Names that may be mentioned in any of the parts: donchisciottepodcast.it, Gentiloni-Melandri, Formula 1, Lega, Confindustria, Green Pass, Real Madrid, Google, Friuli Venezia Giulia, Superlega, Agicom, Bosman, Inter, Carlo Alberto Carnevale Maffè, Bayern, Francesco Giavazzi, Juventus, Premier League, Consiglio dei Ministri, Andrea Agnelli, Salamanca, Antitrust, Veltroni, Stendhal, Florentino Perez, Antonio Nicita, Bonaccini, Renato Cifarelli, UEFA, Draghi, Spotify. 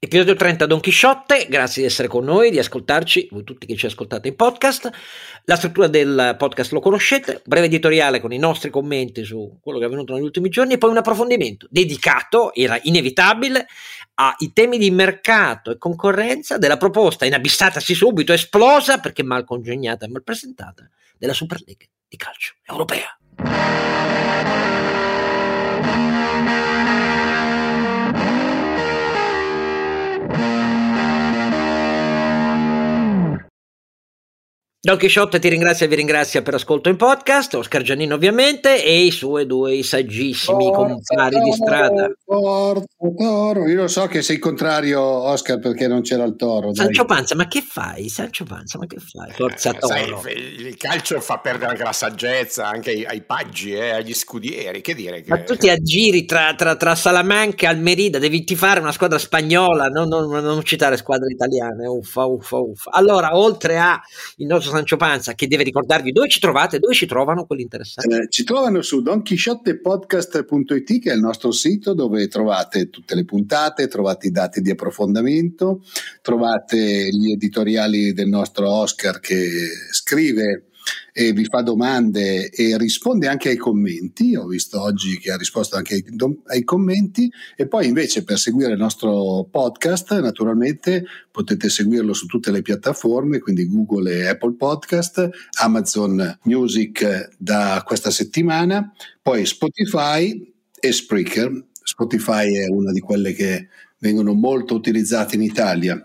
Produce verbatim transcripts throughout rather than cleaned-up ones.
Episodio trenta Don Chisciotte, grazie di essere con noi, di ascoltarci, voi tutti che ci ascoltate in podcast. La struttura del podcast lo conoscete, breve editoriale con i nostri commenti su quello che è avvenuto negli ultimi giorni e poi un approfondimento dedicato, era inevitabile, ai temi di mercato e concorrenza della proposta inabissatasi subito, esplosa perché mal congegnata e mal presentata, della Super League di calcio europea. Don Chisciotte ti ringrazia e vi ringrazia per ascolto in podcast, Oscar Giannino ovviamente e i suoi due saggissimi compari di strada. Toro, toro. Io lo so che sei contrario, Oscar, perché non c'era il toro. Dai. Sancio Panza, ma che fai? Sancio Panza, ma che fai? Forza eh, Toro. Sai, il calcio fa perdere anche la saggezza, anche ai, ai paggi, eh, agli scudieri, che dire? Che... Ma tu ti aggiri tra, tra, tra Salamanca e Almerida, devi tifare una squadra spagnola, no, no, no, non citare squadre italiane, uffa, uffa, uffa. Allora, oltre a il nostro Sancio Panza che deve ricordarvi dove ci trovate, dove ci trovano quelli interessati. Eh, ci trovano su don chisciotte podcast punto it, che è il nostro sito dove trovate tutte le puntate, trovate i dati di approfondimento, trovate gli editoriali del nostro Oscar che scrive e vi fa domande e risponde anche ai commenti. Ho visto oggi che ha risposto anche ai, dom- ai commenti. E poi invece per seguire il nostro podcast naturalmente potete seguirlo su tutte le piattaforme, quindi Google e Apple Podcast, Amazon Music da questa settimana, poi Spotify e Spreaker. Spotify è una di quelle che vengono molto utilizzate in Italia.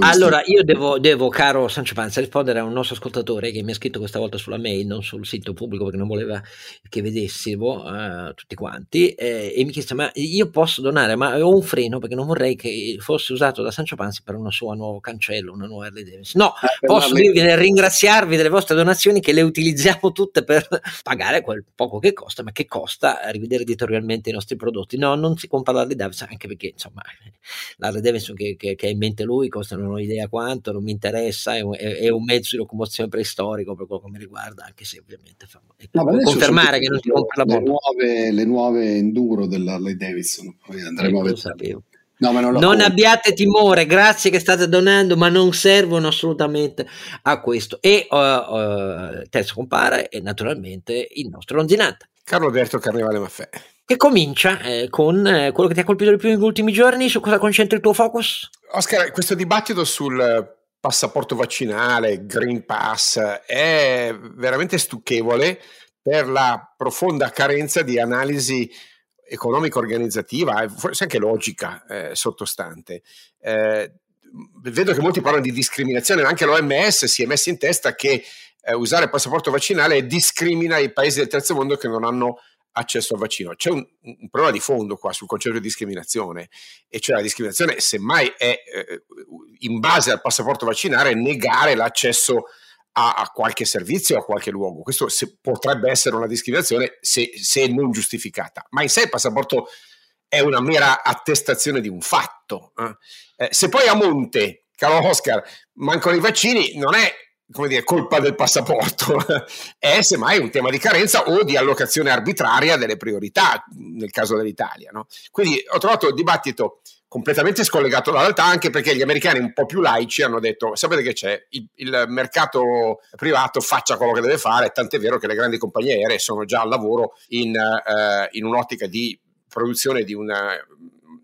Allora io devo, devo caro Sancio Panza rispondere a un nostro ascoltatore che mi ha scritto questa volta sulla mail, non sul sito pubblico perché non voleva che vedessimo uh, tutti quanti eh, e mi chiede ma io posso donare, ma ho un freno perché non vorrei che fosse usato da Sancio Panza per una sua nuovo cancello, una nuova Harley Davidson. No, ah, posso dirvi nel ringraziarvi delle vostre donazioni che le utilizziamo tutte per pagare quel poco che costa, ma che costa rivedere editorialmente i nostri prodotti. No, non si compra l'Harley Davidson anche perché insomma l'Harley Davidson che, che, che ha in mente lui non ho idea quanto, non mi interessa, è un, è un mezzo di locomozione preistorico per quello che mi riguarda, anche se ovviamente fa no, confermare che non ti compra la nuove, le nuove enduro dell'Harley Davidson, poi andremo eh, a vedere. No, ma non lo non abbiate timore, grazie che state donando, ma non servono assolutamente a questo. E uh, uh, terzo compare è naturalmente il nostro Ronzinante. Carlo Alberto Carnevale Maffè. Che comincia eh, con eh, quello che ti ha colpito di più negli ultimi giorni, su cosa concentri il tuo focus? Oscar, questo dibattito sul passaporto vaccinale, Green Pass, è veramente stucchevole per la profonda carenza di analisi economica organizzativa e forse anche logica eh, sottostante. Eh, vedo che molti parlano di discriminazione, anche l'O M S si è messa in testa che eh, usare il passaporto vaccinale discrimina i paesi del terzo mondo che non hanno accesso al vaccino. C'è un, un problema di fondo qua sul concetto di discriminazione, e cioè la discriminazione semmai è eh, in base al passaporto vaccinale negare l'accesso a, a qualche servizio, a qualche luogo. Questo se, potrebbe essere una discriminazione se, se non giustificata, ma in sé il passaporto è una mera attestazione di un fatto. Eh. Eh, se poi a monte, caro Oscar, mancano i vaccini, non è come dire, colpa del passaporto, è semmai un tema di carenza o di allocazione arbitraria delle priorità nel caso dell'Italia, no? Quindi ho trovato il dibattito completamente scollegato dalla realtà, anche perché gli americani un po' più laici hanno detto sapete che c'è, il, il mercato privato faccia quello che deve fare, tant'è vero che le grandi compagnie aeree sono già al lavoro in, uh, in un'ottica di produzione di una,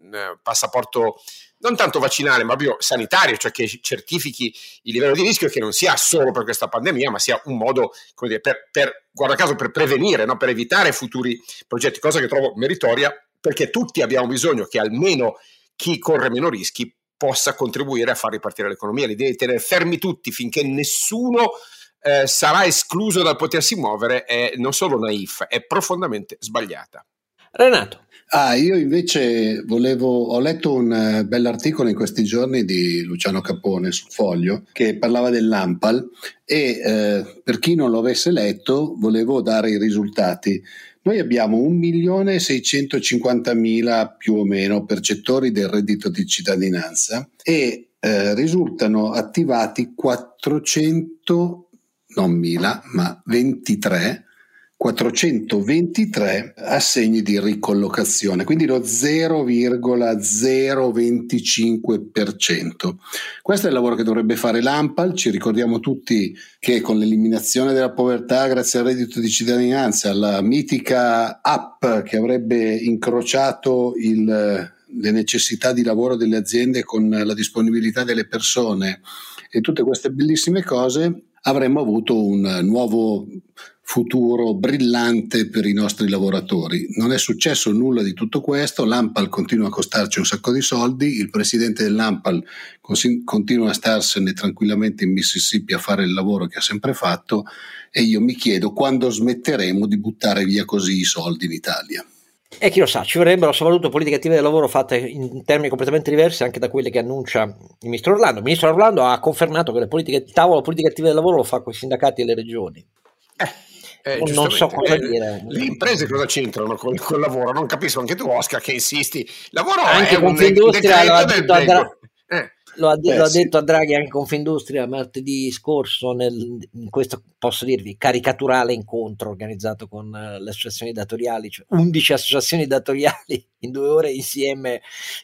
un passaporto non tanto vaccinale, ma proprio sanitario, cioè che certifichi il livello di rischio che non sia solo per questa pandemia, ma sia un modo, come dire, per, per guarda caso, per prevenire, no? Per evitare futuri progetti, cosa che trovo meritoria, perché tutti abbiamo bisogno che almeno chi corre meno rischi possa contribuire a far ripartire l'economia. L'idea di tenere fermi tutti finché nessuno eh, sarà escluso dal potersi muovere è non solo naif, è profondamente sbagliata. Renato. Ah, io invece volevo, ho letto un uh, bell'articolo in questi giorni di Luciano Capone sul Foglio che parlava dell'ANPAL e uh, per chi non lo avesse letto volevo dare i risultati. Noi abbiamo un milione seicentocinquantamila più o meno percettori del reddito di cittadinanza e uh, risultano attivati quattrocento, non mila, ma ventitré quattrocentoventitré assegni di ricollocazione, quindi lo zero virgola zero venticinque per cento. Questo è il lavoro che dovrebbe fare l'ANPAL. Ci ricordiamo tutti che con l'eliminazione della povertà grazie al reddito di cittadinanza, la mitica app che avrebbe incrociato il... le necessità di lavoro delle aziende con la disponibilità delle persone e tutte queste bellissime cose, avremmo avuto un nuovo futuro brillante per i nostri lavoratori. Non è successo nulla di tutto questo, l'ANPAL continua a costarci un sacco di soldi, il presidente dell'ANPAL continua a starsene tranquillamente in Mississippi a fare il lavoro che ha sempre fatto, e io mi chiedo quando smetteremo di buttare via così i soldi in Italia. E chi lo sa, ci vorrebbero soprattutto politiche attive del lavoro fatte in termini completamente diversi anche da quelle che annuncia il Ministro Orlando. Il Ministro Orlando ha confermato che le politiche, il tavolo politiche attive del lavoro lo fa con i sindacati e le regioni. Eh, eh, non, non so cosa eh, dire. Le imprese cosa c'entrano col, col lavoro? Non capisco, anche tu Oscar che insisti. Lavoro anche è un Confindustria de- lo, ha Dra- eh. lo, ha de- eh, lo ha detto sì. a Draghi anche Confindustria martedì scorso nel, in questo, posso dirvi, caricaturale incontro organizzato con uh, le associazioni datoriali, cioè undici associazioni datoriali in due ore insieme,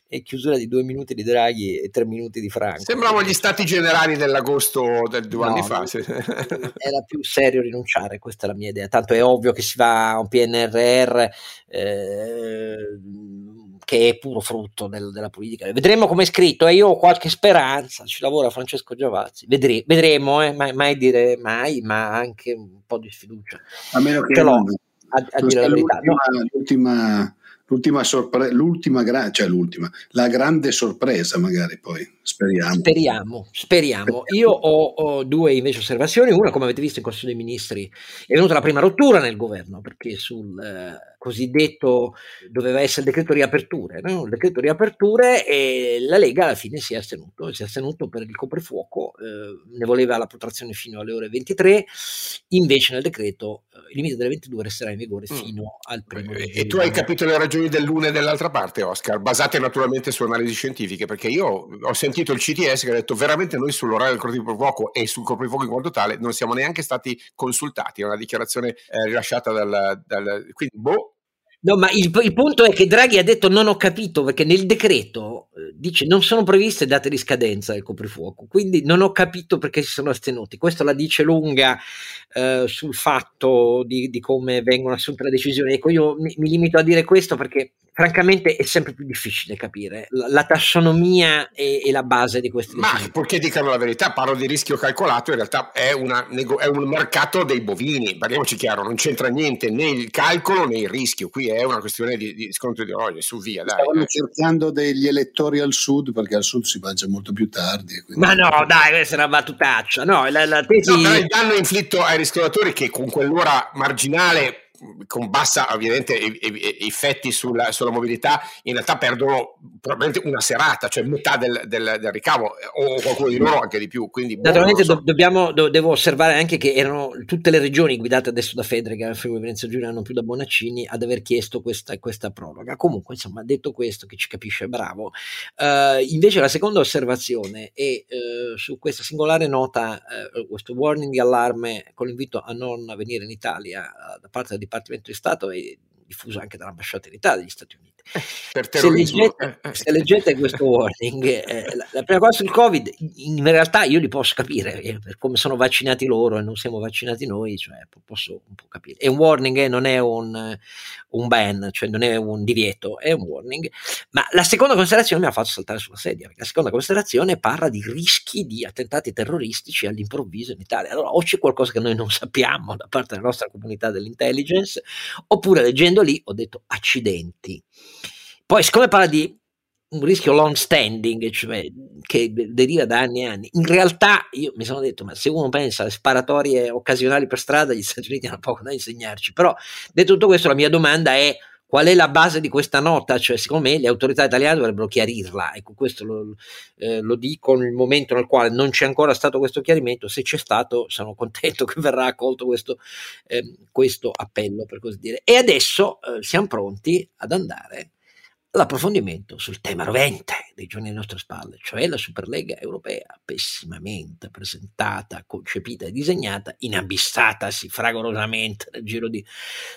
e chiusura di due minuti di Draghi e tre minuti di Franco. Sembravano gli stati generali dell'agosto del due no, anni fa. Era più serio rinunciare, questa è la mia idea. Tanto è ovvio che si va a un P N R R eh, che è puro frutto del, della politica. Vedremo come è scritto, e eh, io ho qualche speranza, ci lavora Francesco Giavazzi, Vedre, vedremo, eh, mai, mai dire mai, ma anche un po' di sfiducia. A meno che Però, a, a dire la verità, l'ultima, no? l'ultima, l'ultima sorpresa, l'ultima, gra- cioè l'ultima, la grande sorpresa, magari poi. Speriamo. Speriamo, speriamo. Io ho, ho due invece osservazioni. Una, come avete visto in Consiglio dei Ministri è venuta la prima rottura nel governo, perché sul eh, cosiddetto doveva essere il decreto riaperture, no? Il decreto riaperture, e la Lega alla fine si è astenuto, si è astenuto per il coprifuoco, eh, ne voleva la protrazione fino alle ore ventitré, invece nel decreto eh, il limite delle ventidue resterà in vigore fino mm. al primo. E, e tu hai capito le ragioni dell'una e dell'altra parte, Oscar, basate naturalmente su analisi scientifiche, perché io ho sentito il C T S che ha detto veramente noi sull'orario del coprifuoco e sul coprifuoco in quanto tale non siamo neanche stati consultati, è una dichiarazione eh, rilasciata dal, dal quindi boh. No, ma il, il punto è che Draghi ha detto non ho capito, perché nel decreto eh, dice non sono previste date di scadenza del coprifuoco, quindi non ho capito perché si sono astenuti. Questo la dice lunga eh, sul fatto di, di come vengono assunte le decisioni. Ecco, io mi, mi limito a dire questo perché francamente è sempre più difficile capire la, la tassonomia e, e la base di questi decisioni. Ma perché dicano la verità, parlo di rischio calcolato, in realtà è, una, è un mercato dei bovini, parliamoci chiaro, non c'entra niente né il calcolo né il rischio, qui è una questione di, di scontro ideologico, su via. Dai, stavano dai. cercando degli elettori al sud, perché al sud si mangia molto più tardi. Quindi... Ma no, dai, questa è una battutaccia. No, la, la tesi... no, però il danno inflitto ai risparmiatori che con quell'ora marginale, con bassa ovviamente effetti sulla, sulla mobilità, in realtà perdono probabilmente una serata, cioè metà del, del, del ricavo, o qualcuno di loro anche di più. Quindi naturalmente boh, so. do, dobbiamo do, devo osservare anche che erano tutte le regioni guidate adesso da Fedriga, Friuli Venezia Giulia, non più da Bonaccini, ad aver chiesto questa, questa proroga. Comunque insomma, detto questo, che ci capisce bravo. Uh, invece la seconda osservazione è uh, su questa singolare nota, uh, questo warning allarme con l'invito a non venire in Italia uh, da parte del Dipartimento di Stato e diffuso anche dall'ambasciata in Italia degli Stati Uniti. Per terrorismo. Se leggete, se leggete questo warning, eh, la, la prima cosa sul Covid, in realtà io li posso capire, eh, per come sono vaccinati loro e non siamo vaccinati noi, cioè posso un po' capire. È un warning, eh, non è un, un ban, cioè non è un divieto, è un warning. Ma la seconda considerazione mi ha fatto saltare sulla sedia, perché la seconda considerazione parla di rischi di attentati terroristici all'improvviso in Italia. Allora, o c'è qualcosa che noi non sappiamo da parte della nostra comunità dell'intelligence, oppure leggendo lì ho detto accidenti. Poi siccome parla di un rischio long standing, cioè che deriva da anni e anni, in realtà io mi sono detto ma se uno pensa alle sparatorie occasionali per strada gli Stati Uniti hanno poco da insegnarci. Però detto tutto questo, la mia domanda è qual è la base di questa nota? Cioè, secondo me le autorità italiane dovrebbero chiarirla. Ecco, questo lo, eh, lo dico nel momento nel quale non c'è ancora stato questo chiarimento. Se c'è stato, sono contento che verrà accolto questo, eh, questo appello, per così dire. E adesso eh, siamo pronti ad andare l'approfondimento sul tema rovente dei giorni alle nostre spalle, cioè la Superlega europea, pessimamente presentata, concepita e disegnata, inabissatasi fragorosamente nel giro di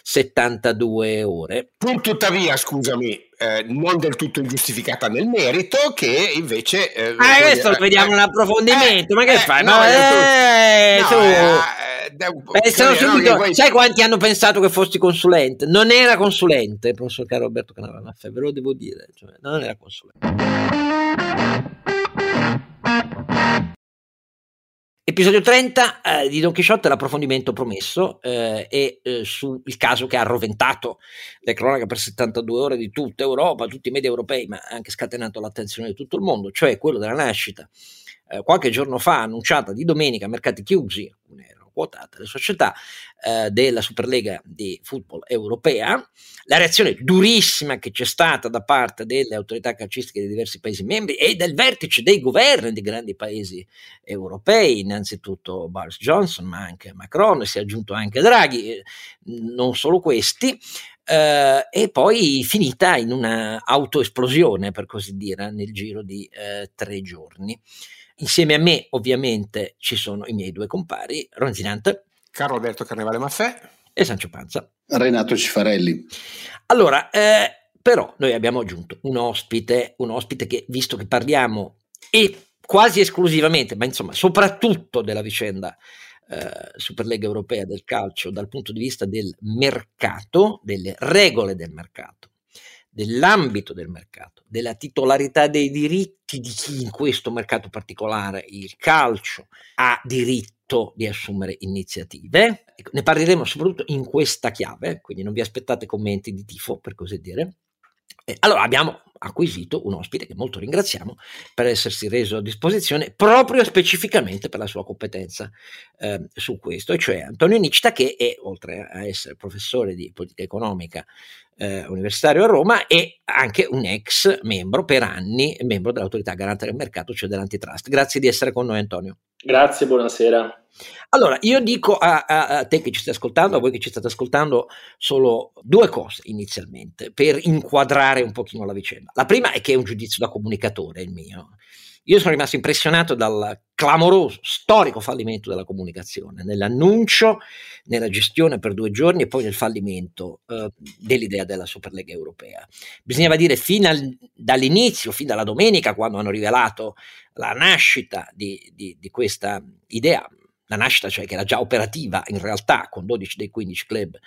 settantadue ore. Pur tuttavia, scusami, eh, non del tutto ingiustificata nel merito, che invece... Eh, ah, voglio... adesso vediamo eh, un approfondimento, eh, ma che eh, fai? No, no, eh, no, tu... eh, Pensano subito, poi... sai quanti hanno pensato che fossi consulente? Non era consulente, professor Carlo Alberto Carnevale Maffè, ve lo devo dire, cioè, non era consulente. Episodio trenta eh, di Don Chisciotte, l'approfondimento promesso, eh, e eh, sul caso che ha arroventato le cronache per settantadue ore di tutta Europa, tutti i media europei, ma ha anche scatenato l'attenzione di tutto il mondo, cioè quello della nascita, eh, qualche giorno fa annunciata di domenica, mercati chiusi, alcune erano quotate, le società eh, della Superlega di football europea, la reazione durissima che c'è stata da parte delle autorità calcistiche dei diversi paesi membri e del vertice dei governi di grandi paesi europei, innanzitutto Boris Johnson ma anche Macron, si è aggiunto anche Draghi, non solo questi, eh, e poi finita in una autoesplosione, per così dire, nel giro di eh, tre giorni. Insieme a me, ovviamente, ci sono i miei due compari, Ronzinante, Carlo Alberto Carnevale Maffè e Sancio Panza, Renato Cifarelli. Allora, eh, però, noi abbiamo aggiunto un ospite, un ospite che, visto che parliamo e quasi esclusivamente, ma insomma, soprattutto della vicenda eh, Superlega Europea del calcio dal punto di vista del mercato, delle regole del mercato, dell'ambito del mercato, della titolarità dei diritti di chi in questo mercato particolare, il calcio, ha diritto di assumere iniziative. Ne parleremo soprattutto in questa chiave, quindi non vi aspettate commenti di tifo, per così dire. Eh, allora abbiamo acquisito un ospite che molto ringraziamo per essersi reso a disposizione proprio specificamente per la sua competenza eh, su questo, e cioè Antonio Nicita, che è, oltre a essere professore di politica economica eh, universitario a Roma, è anche un ex membro per anni, membro dell'autorità garante del mercato, cioè dell'Antitrust. Grazie di essere con noi, Antonio. Grazie, buonasera. Allora, io dico a, a, a te che ci stai ascoltando, a voi che ci state ascoltando, solo due cose inizialmente per inquadrare un pochino la vicenda. La prima è che è un giudizio da comunicatore il mio. Io sono rimasto impressionato dal clamoroso, storico fallimento della comunicazione, nell'annuncio, nella gestione per due giorni e poi nel fallimento eh, dell'idea della Superlega europea. Bisognava dire fin al, dall'inizio, fin dalla domenica, quando hanno rivelato la nascita di, di, di questa idea, la nascita cioè che era già operativa in realtà con dodici dei quindici club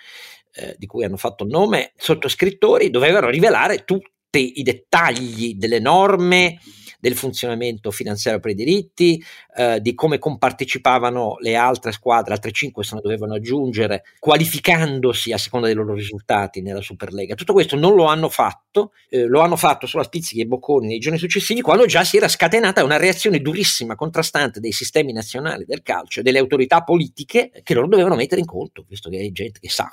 eh, di cui hanno fatto il nome, sottoscrittori dovevano rivelare tutti i dettagli delle norme, del funzionamento finanziario per i diritti, eh, di come compartecipavano le altre squadre, altre cinque se ne dovevano aggiungere, qualificandosi a seconda dei loro risultati nella Superlega. Tutto questo non lo hanno fatto, eh, lo hanno fatto solo a spizzichi e bocconi nei giorni successivi, quando già si era scatenata una reazione durissima, contrastante dei sistemi nazionali del calcio e delle autorità politiche che loro dovevano mettere in conto, visto che è gente che sa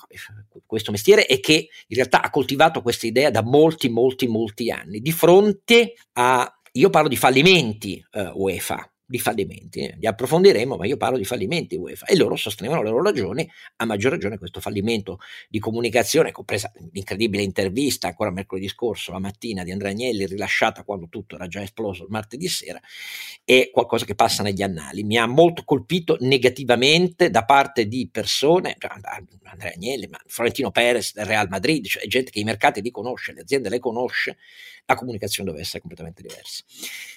questo mestiere e che in realtà ha coltivato questa idea da molti, molti, molti anni, di fronte a... Io parlo di fallimenti eh, UEFA, di fallimenti, eh, li approfondiremo, ma io parlo di fallimenti UEFA e loro sostenevano le loro ragioni, a maggior ragione questo fallimento di comunicazione, compresa l'incredibile intervista ancora mercoledì scorso, la mattina, di Andrea Agnelli, rilasciata quando tutto era già esploso il martedì sera, è qualcosa che passa negli annali. Mi ha molto colpito negativamente da parte di persone, Andrea Agnelli, ma Florentino Perez del Real Madrid, cioè gente che i mercati li conosce, le aziende le conosce, la comunicazione deve essere completamente diversa.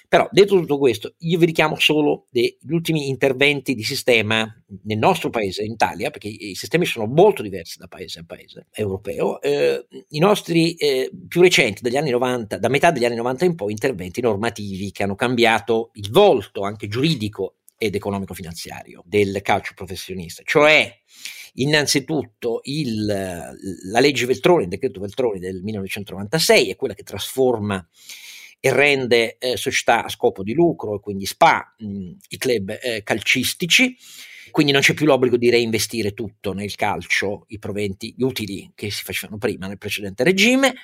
Però, detto tutto questo, io vi richiamo solo degli ultimi interventi di sistema nel nostro paese, in Italia, perché i sistemi sono molto diversi da paese a paese europeo. Eh, i nostri eh, più recenti, dagli anni novanta, da metà degli anni novanta in poi, interventi normativi che hanno cambiato il volto anche giuridico ed economico-finanziario del calcio professionista, cioè innanzitutto il, la legge Veltroni, il decreto Veltroni del millenovecentonovantasei è quella che trasforma e rende eh, società a scopo di lucro, e quindi S P A, mh, i club eh, calcistici, quindi non c'è più l'obbligo di reinvestire tutto nel calcio, i proventi, gli utili che si facevano prima nel precedente regime,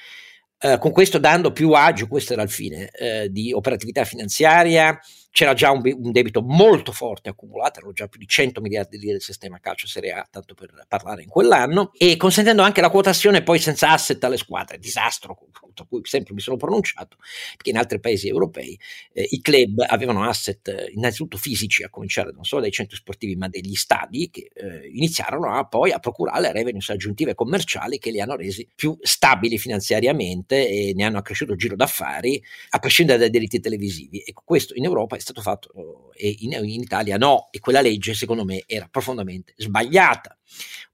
eh, con questo dando più agio, questo era il fine, eh, di operatività finanziaria, c'era già un, un debito molto forte accumulato, erano già più di cento miliardi di lire del sistema calcio Serie A, tanto per parlare, in quell'anno, e consentendo anche la quotazione poi senza asset alle squadre, disastro contro cui sempre mi sono pronunciato, perché in altri paesi europei eh, i club avevano asset eh, innanzitutto fisici, a cominciare non solo dai centri sportivi ma degli stadi, che eh, iniziarono a, poi a procurare revenues aggiuntive commerciali che li hanno resi più stabili finanziariamente e ne hanno accresciuto il giro d'affari, a prescindere dai diritti televisivi. E questo in Europa è stato fatto e in, in Italia no, e quella legge secondo me era profondamente sbagliata.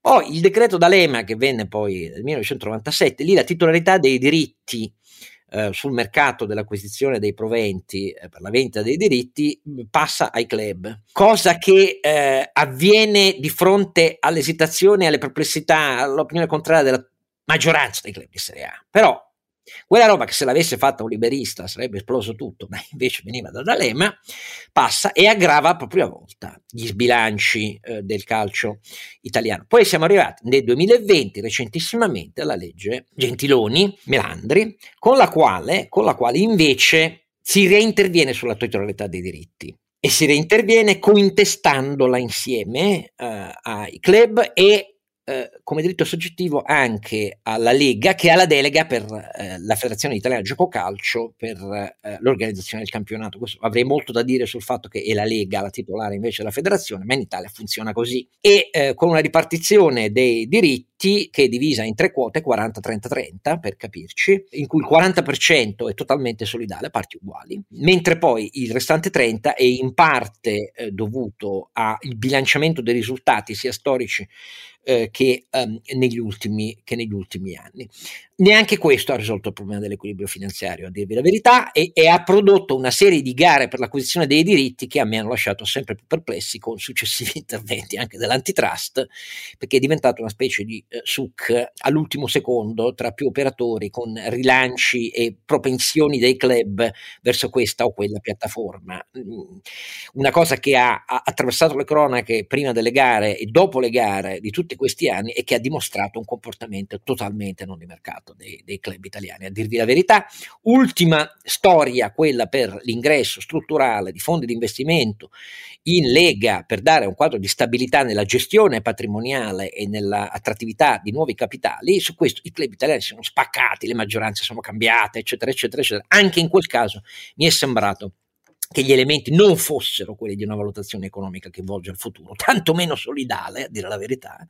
Poi il decreto D'Alema, che venne poi nel millenovecentonovantasette, lì la titolarità dei diritti eh, sul mercato dell'acquisizione dei proventi eh, per la vendita dei diritti passa ai club, cosa che eh, avviene di fronte all'esitazione, alle perplessità, all'opinione contraria della maggioranza dei club di Serie A. Però quella roba che se l'avesse fatta un liberista sarebbe esploso tutto, ma invece veniva da D'Alema, passa e aggrava a propria volta gli sbilanci eh, del calcio italiano. Poi siamo arrivati nel duemilaventi recentissimamente alla legge Gentiloni-Melandri, con la quale, con la quale invece si reinterviene sulla titolarità dei diritti, e si reinterviene cointestandola insieme eh, ai club e come diritto soggettivo anche alla Lega, che ha la delega per eh, la Federazione Italiana Gioco Calcio per eh, l'organizzazione del campionato. Questo avrei molto da dire sul fatto che è la Lega la titolare invece della federazione, ma in Italia funziona così, e eh, con una ripartizione dei diritti che è divisa in tre quote quaranta trenta trenta, per capirci, in cui il quaranta per cento è totalmente solidale a parti uguali, mentre poi il restante trenta per cento è in parte eh, dovuto al bilanciamento dei risultati sia storici Eh, che, um, negli ultimi, che negli ultimi anni. Neanche questo ha risolto il problema dell'equilibrio finanziario, a dirvi la verità, e, e ha prodotto una serie di gare per l'acquisizione dei diritti che a me hanno lasciato sempre più perplessi, con successivi interventi anche dell'antitrust, perché è diventata una specie di eh, S U C all'ultimo secondo tra più operatori, con rilanci e propensioni dei club verso questa o quella piattaforma. Una cosa che ha, ha attraversato le cronache prima delle gare e dopo le gare di tutti questi anni, e che ha dimostrato un comportamento totalmente non di mercato dei, dei club italiani, a dirvi la verità. Ultima storia, quella per l'ingresso strutturale di fondi di investimento in Lega per dare un quadro di stabilità nella gestione patrimoniale e nella attrattività di nuovi capitali. Su questo i club italiani sono spaccati, le maggioranze sono cambiate, eccetera eccetera eccetera. Anche in quel caso mi è sembrato che gli elementi non fossero quelli di una valutazione economica che volge al futuro, tanto meno solidale, a dire la verità,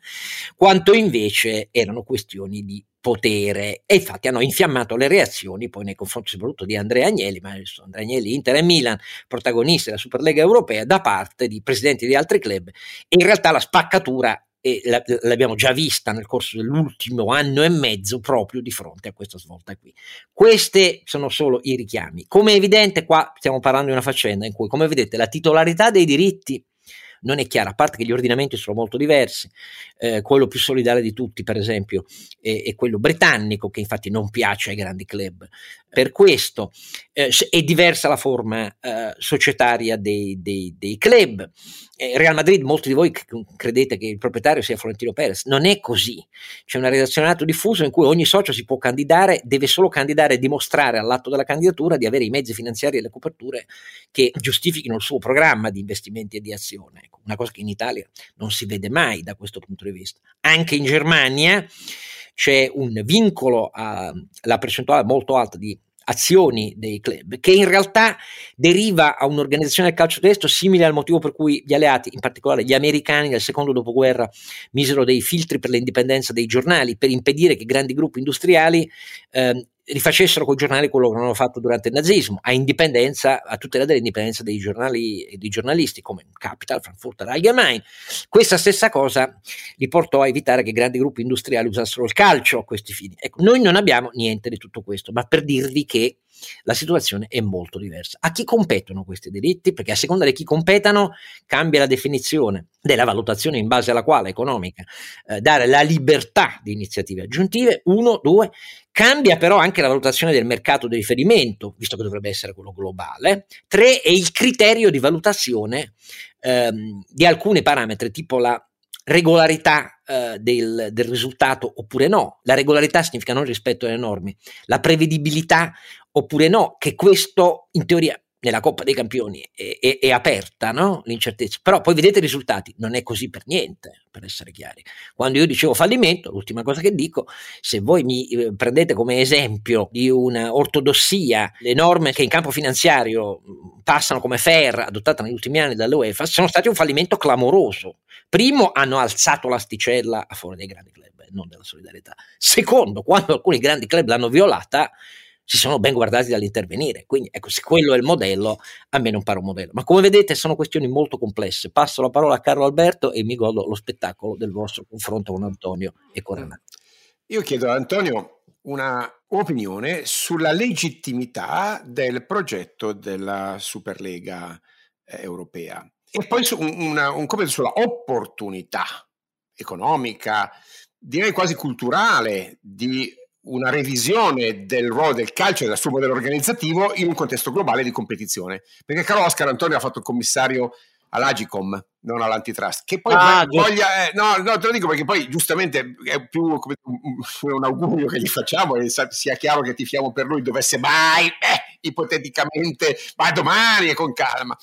quanto invece erano questioni di potere, e infatti hanno infiammato le reazioni poi nei confronti soprattutto di Andrea Agnelli, ma adesso Andrea Agnelli, Inter e Milan, protagonisti della Superlega europea, da parte di presidenti di altri club. E in realtà la spaccatura E l'abbiamo già vista nel corso dell'ultimo anno e mezzo, proprio di fronte a questa svolta qui. Questi sono solo i richiami. Come è evidente, qua stiamo parlando di una faccenda in cui, come vedete, la titolarità dei diritti non è chiara, a parte che gli ordinamenti sono molto diversi. Eh, quello più solidale di tutti, per esempio, è, è quello britannico, che infatti non piace ai grandi club. Per questo eh, è diversa la forma eh, societaria dei, dei, dei club. Eh, Real Madrid, molti di voi credete che il proprietario sia Florentino Perez, non è così. C'è un relazionato diffuso in cui ogni socio si può candidare, deve solo candidare e dimostrare all'atto della candidatura di avere i mezzi finanziari e le coperture che giustifichino il suo programma di investimenti e di azione. Ecco, una cosa che in Italia non si vede mai da questo punto di vista. Anche in Germania c'è un vincolo alla percentuale molto alta di azioni dei club, che in realtà deriva a un'organizzazione del calcio tedesco simile al motivo per cui gli alleati, in particolare gli americani, nel secondo dopoguerra misero dei filtri per l'indipendenza dei giornali, per impedire che grandi gruppi industriali eh, rifacessero con i giornali quello che non hanno fatto durante il nazismo, a indipendenza, a tutela dell'indipendenza dei giornali e dei giornalisti, come Capital, Frankfurter Allgemein. Questa stessa cosa li portò a evitare che grandi gruppi industriali usassero il calcio a questi fini. Ecco, noi non abbiamo niente di tutto questo, ma per dirvi che la situazione è molto diversa. A chi competono questi diritti? Perché a seconda di chi competano cambia la definizione della valutazione in base alla quale economica eh, dare la libertà di iniziative aggiuntive, uno, due, cambia però anche la valutazione del mercato di riferimento, visto che dovrebbe essere quello globale, tre, è il criterio di valutazione ehm, di alcuni parametri, tipo la regolarità eh, del, del risultato oppure no. La regolarità significa non rispetto alle norme, la prevedibilità oppure no, che questo in teoria nella Coppa dei Campioni è, è, è aperta, no? L'incertezza, però poi vedete i risultati, non è così per niente, per essere chiari. Quando io dicevo fallimento, l'ultima cosa che dico, se voi mi eh, prendete come esempio di una ortodossia, le norme che in campo finanziario passano come F E R, adottate negli ultimi anni dall'UEFA, sono stati un fallimento clamoroso. Primo, hanno alzato l'asticella a favore dei grandi club, non della solidarietà. Secondo, quando alcuni grandi club l'hanno violata, si sono ben guardati dall'intervenire. Quindi ecco, se quello è il modello, a me non pare un modello. Ma come vedete sono questioni molto complesse. Passo la parola a Carlo Alberto e mi godo lo spettacolo del vostro confronto con Antonio e Corona. Io chiedo a Antonio una opinione sulla legittimità del progetto della Superlega europea e poi su una, un commento sulla opportunità economica, direi quasi culturale, di una revisione del ruolo del calcio e del suo modello organizzativo in un contesto globale di competizione, perché caro Oscar, Antonio ha fatto il commissario all'Agicom, non all'Antitrust, che poi ah, voglia, eh, no, no, te lo dico perché poi giustamente è più come un augurio che gli facciamo, e sia chiaro che tifiamo per lui, dovesse mai, eh, ipoteticamente, ma domani e con calma,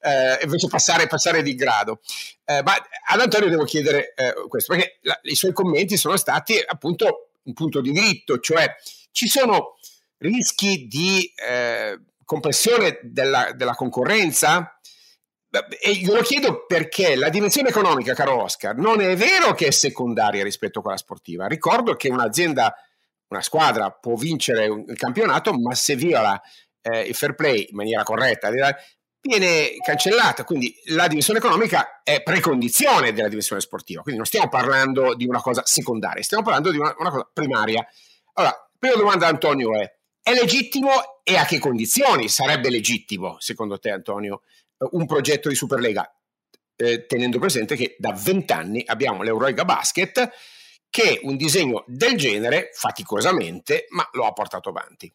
eh, invece passare, passare di grado. Eh, ma ad Antonio devo chiedere eh, questo, perché la, i suoi commenti sono stati appunto un punto di diritto, cioè ci sono rischi di eh, compressione della, della concorrenza? E glielo chiedo perché la dimensione economica, caro Oscar, non è vero che è secondaria rispetto a quella sportiva. Ricordo che un'azienda, una squadra può vincere un, il campionato, ma se viola eh, il fair play in maniera corretta viene cancellata, quindi la dimensione economica è precondizione della dimensione sportiva, quindi non stiamo parlando di una cosa secondaria, stiamo parlando di una, una cosa primaria. Allora, prima domanda a Antonio è, è legittimo e a che condizioni sarebbe legittimo, secondo te Antonio, un progetto di Superlega, eh, tenendo presente che da vent'anni abbiamo l'Eurolega Basket, che un disegno del genere, faticosamente, ma lo ha portato avanti?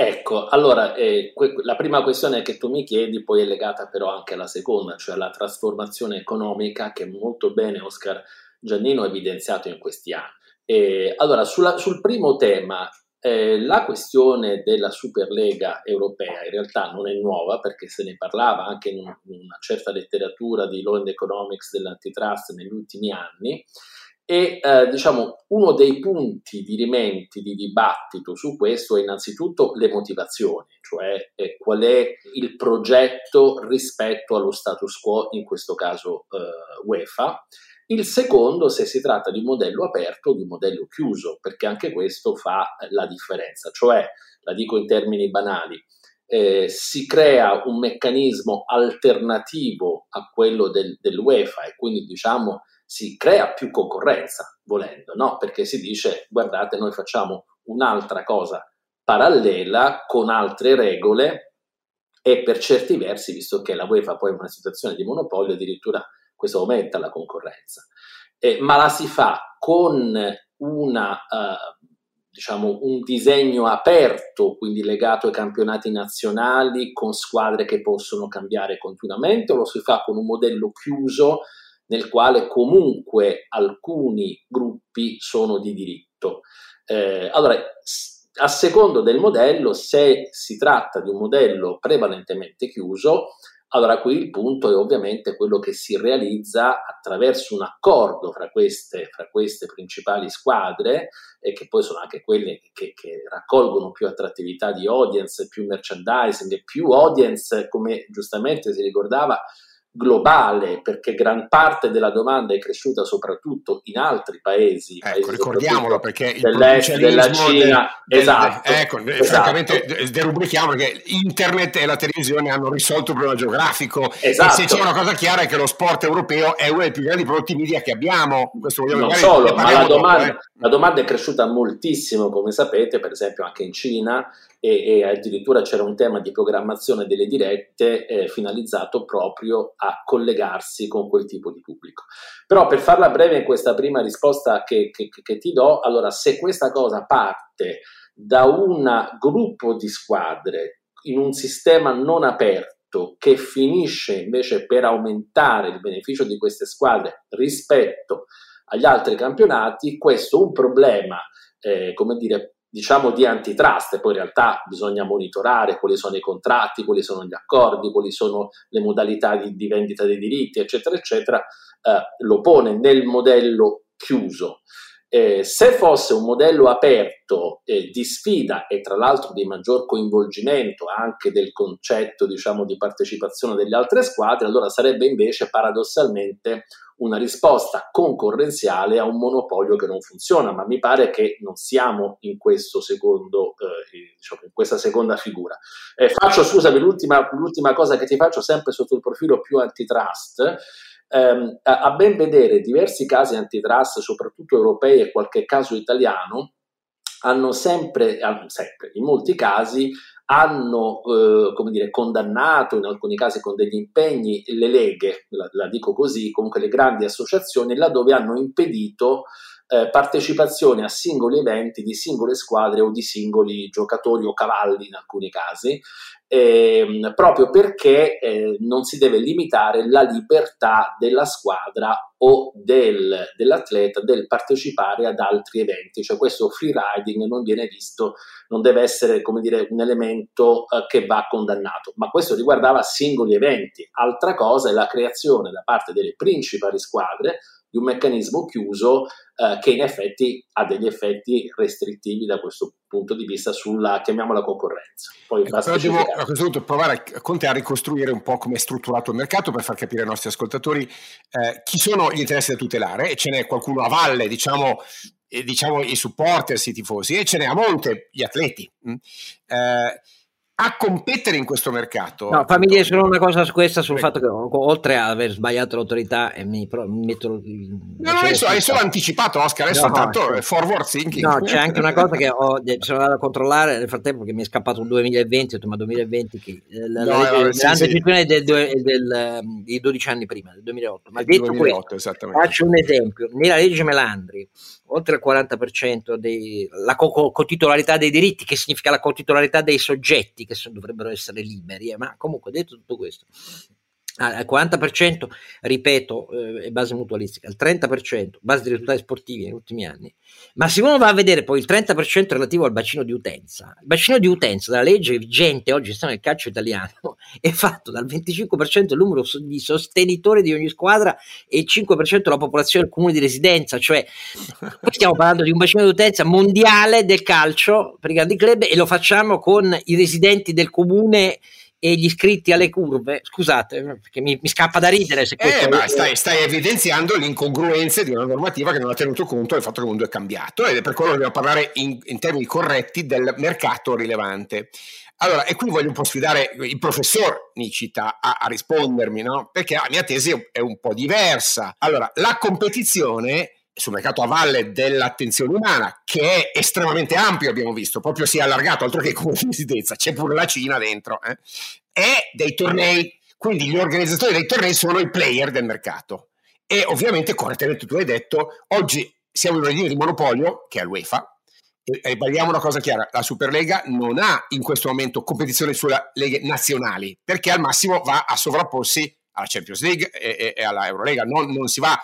Ecco, allora eh, que- la prima questione che tu mi chiedi poi è legata però anche alla seconda, cioè alla trasformazione economica che molto bene Oscar Giannino ha evidenziato in questi anni. Eh, allora, sulla, sul primo tema, eh, la questione della Superlega europea in realtà non è nuova, perché se ne parlava anche in, un, in una certa letteratura di Law and Economics dell'Antitrust negli ultimi anni. E eh, diciamo uno dei punti dirimenti di dibattito su questo è innanzitutto le motivazioni, cioè eh, qual è il progetto rispetto allo status quo, in questo caso eh, UEFA. Il secondo, se si tratta di un modello aperto o di un modello chiuso, perché anche questo fa la differenza, cioè, la dico in termini banali, Eh, si crea un meccanismo alternativo a quello del, dell'UEFA e quindi diciamo si crea più concorrenza, volendo, no? Perché si dice, guardate, noi facciamo un'altra cosa parallela con altre regole e per certi versi, visto che la UEFA poi è in una situazione di monopolio, addirittura questo aumenta la concorrenza. Eh, ma la si fa con una... Uh, diciamo un disegno aperto, quindi legato ai campionati nazionali, con squadre che possono cambiare continuamente, o lo si fa con un modello chiuso nel quale comunque alcuni gruppi sono di diritto. Eh, allora, a secondo del modello, se si tratta di un modello prevalentemente chiuso, allora qui il punto è ovviamente quello che si realizza attraverso un accordo fra queste, fra queste principali squadre, e che poi sono anche quelle che, che raccolgono più attrattività di audience, più merchandising e più audience, come giustamente si ricordava, globale, perché gran parte della domanda è cresciuta soprattutto in altri paesi. Ecco, ricordiamolo, perché il dell'est, della Cina, del, esatto. Del, ecco, esatto. Francamente derubrichiamo, perché internet e la televisione hanno risolto il problema geografico. Esatto. E se c'è una cosa chiara è che lo sport europeo è uno dei più grandi prodotti media che abbiamo. Questo vogliamo non solo, ma la domanda, dopo, eh. la domanda è cresciuta moltissimo, come sapete, per esempio anche in Cina, e, e addirittura c'era un tema di programmazione delle dirette eh, finalizzato proprio a collegarsi con quel tipo di pubblico. Però per farla breve in questa prima risposta che, che, che ti do, allora se questa cosa parte da un gruppo di squadre in un sistema non aperto che finisce invece per aumentare il beneficio di queste squadre rispetto agli altri campionati, questo è un problema, eh, come dire, diciamo di antitrust, poi in realtà bisogna monitorare quali sono i contratti, quali sono gli accordi, quali sono le modalità di, di vendita dei diritti, eccetera, eccetera, eh, lo pone nel modello chiuso. Eh, se fosse un modello aperto eh, di sfida e tra l'altro di maggior coinvolgimento anche del concetto, diciamo, di partecipazione delle altre squadre, allora sarebbe invece paradossalmente una risposta concorrenziale a un monopolio che non funziona, ma mi pare che non siamo in questo secondo, eh, diciamo, in questa seconda figura. Eh, faccio, scusami, l'ultima, l'ultima cosa che ti faccio sempre sotto il profilo più antitrust. Um, a, a ben vedere, diversi casi antitrust, soprattutto europei e qualche caso italiano, hanno sempre, hanno sempre in molti casi hanno eh, come dire, condannato, in alcuni casi con degli impegni, le leghe, la, la dico così, comunque le grandi associazioni, laddove hanno impedito eh, partecipazione a singoli eventi di singole squadre o di singoli giocatori o cavalli in alcuni casi, ehm, proprio perché eh, non si deve limitare la libertà della squadra o del, dell'atleta del partecipare ad altri eventi, cioè questo free riding non viene visto, non deve essere, come dire, un elemento eh, che va condannato, ma questo riguardava singoli eventi. Altra cosa è la creazione da parte delle principali squadre di un meccanismo chiuso eh, che in effetti ha degli effetti restrittivi da questo punto di vista sulla, chiamiamola, concorrenza. Poi ecco, però devo a questo punto provare a, con te a ricostruire un po' come è strutturato il mercato per far capire ai nostri ascoltatori eh, chi sono gli interessi da tutelare, e ce n'è qualcuno a valle, diciamo, eh, diciamo i supporters, i tifosi, e ce n'è a monte, gli atleti. Mm. Eh, a competere in questo mercato. No, fammi dire solo una cosa su questa, sul Prego. fatto che oltre a aver sbagliato l'autorità e mi, pro, mi metto no, no, adesso hai solo anticipato, Oscar, adesso no, tanto no, forward thinking. No, c'è anche una cosa che ho, sono andato a controllare nel frattempo, che mi è scappato un duemilaventi, ho detto ma duemilaventi che la, no, la, no, la sì, decisione sì. Del, del, del, dei dodici anni prima, del duemilaotto, ma detto duemilaotto, questo, faccio un esempio, nella legge Melandri oltre il quaranta per cento della co- cotitolarità dei diritti, che significa la cotitolarità dei soggetti che sono, dovrebbero essere liberi, eh, ma comunque detto tutto questo, al quaranta per cento, ripeto, eh, è base mutualistica, al trenta per cento base di risultati sportivi negli ultimi anni, ma se uno va a vedere poi il trenta per cento relativo al bacino di utenza, il bacino di utenza della legge vigente oggi sta nel calcio italiano è fatto dal venticinque per cento del numero di sostenitori di ogni squadra e il cinque per cento della popolazione del comune di residenza, cioè qui stiamo parlando di un bacino di utenza mondiale del calcio per i grandi club, e lo facciamo con i residenti del comune e gli iscritti alle curve, scusate, perché mi, mi scappa da ridere se eh, ma stai, stai evidenziando l'incongruenza di una normativa che non ha tenuto conto del fatto che il mondo è cambiato, ed è per quello che dobbiamo parlare in, in termini corretti del mercato rilevante. Allora, e qui voglio un po' sfidare il professor Nicita a, a rispondermi, no? Perché la mia tesi è un po' diversa. Allora, la competizione sul mercato a valle dell'attenzione umana, che è estremamente ampio, abbiamo visto, proprio si è allargato, altro che con residenza, c'è pure la Cina dentro, eh? E dei tornei, quindi gli organizzatori dei tornei sono i player del mercato, e ovviamente, correttamente tu hai detto, oggi siamo in un regime di monopolio, che è l'UEFA, e ribadiamo una cosa chiara, la Superlega non ha in questo momento competizione sulle leghe nazionali, perché al massimo va a sovrapporsi alla Champions League e, e, e alla Eurolega, non, non si va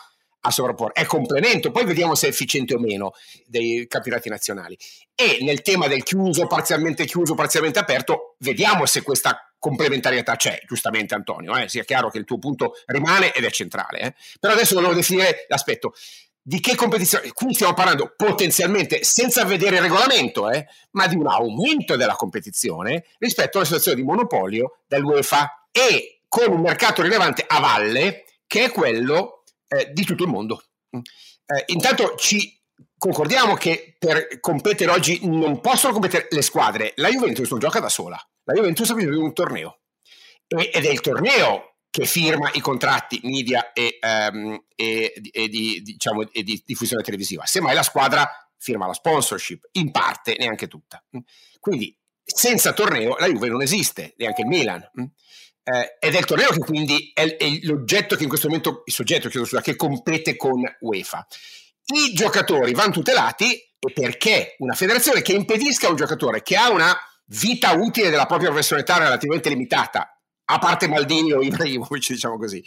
a sovrapporre, è complemento, poi vediamo se è efficiente o meno dei campionati nazionali. E nel tema del chiuso, parzialmente chiuso, parzialmente aperto, vediamo se questa complementarietà c'è, giustamente Antonio, eh? Sia chiaro che il tuo punto rimane ed è centrale. Eh? Però adesso volevo definire l'aspetto di che competizione, qui stiamo parlando potenzialmente, senza vedere il regolamento, eh? ma di un aumento della competizione rispetto alla situazione di monopolio dell'UEFA, e con un mercato rilevante a valle, che è quello di tutto il mondo. Eh, intanto ci concordiamo che per competere oggi non possono competere le squadre. La Juventus non gioca da sola, la Juventus ha bisogno di un torneo, ed è il torneo che firma i contratti media e, um, e, e, di, diciamo, e di diffusione televisiva. Semmai la squadra firma la sponsorship, in parte, neanche tutta. Quindi senza torneo la Juve non esiste, neanche il Milan. Eh, ed è il torneo che quindi è, è l'oggetto che in questo momento, il soggetto scusa, che compete con UEFA. I giocatori vanno tutelati, e perché una federazione che impedisca a un giocatore che ha una vita utile della propria professionalità relativamente limitata, a parte Maldini o Ibrahimovic, diciamo così,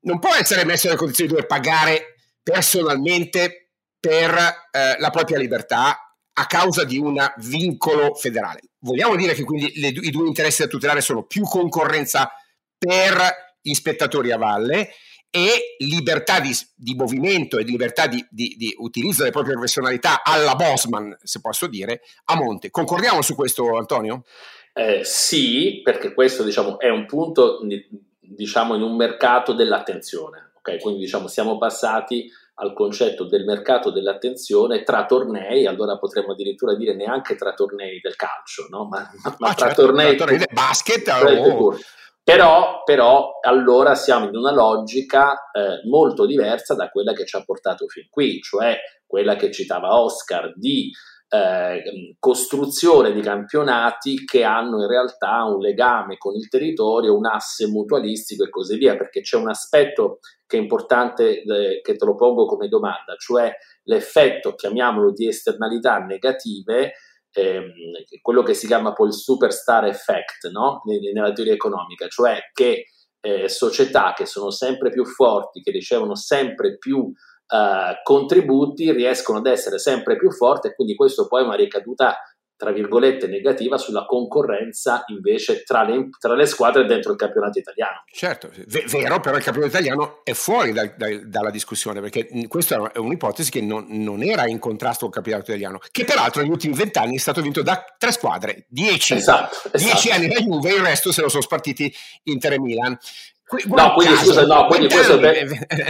non può essere messo nelle condizioni di dover pagare personalmente per eh, la propria libertà a causa di un vincolo federale. Vogliamo dire che quindi le, i due interessi da tutelare sono più concorrenza per gli spettatori a valle e libertà di, di movimento e di libertà di, di, di utilizzo delle proprie professionalità alla Bosman, se posso dire, a monte. Concordiamo su questo, Antonio? Eh, sì, perché questo, diciamo, è un punto, diciamo, in un mercato dell'attenzione. Okay? Quindi, diciamo, siamo passati al concetto del mercato dell'attenzione tra tornei, allora potremmo addirittura dire neanche tra tornei del calcio, no? Ma, ma, ma tra certo, tornei del tornei basket, oh. Però, però allora siamo in una logica eh, molto diversa da quella che ci ha portato fin qui, cioè quella che citava Oscar di eh, costruzione di campionati che hanno in realtà un legame con il territorio, un asse mutualistico e così via, perché c'è un aspetto che è importante, eh, che te lo pongo come domanda, cioè l'effetto, chiamiamolo, di esternalità negative, ehm, quello che si chiama poi il superstar effect, no? Nella teoria economica, cioè che eh, società che sono sempre più forti, che ricevono sempre più eh, contributi, riescono ad essere sempre più forti, e quindi questo poi è una ricaduta, tra virgolette, negativa sulla concorrenza invece tra le, tra le squadre dentro il campionato italiano. Certo, v- vero, però il campionato italiano è fuori da, da, dalla discussione, perché questa è un'ipotesi che non, non era in contrasto col campionato italiano, che peraltro negli ultimi vent'anni è stato vinto da tre squadre, dieci, esatto, dieci esatto. anni da Juve, il resto se lo sono spartiti Inter e Milan. No, quindi scusa, no, quindi questo per,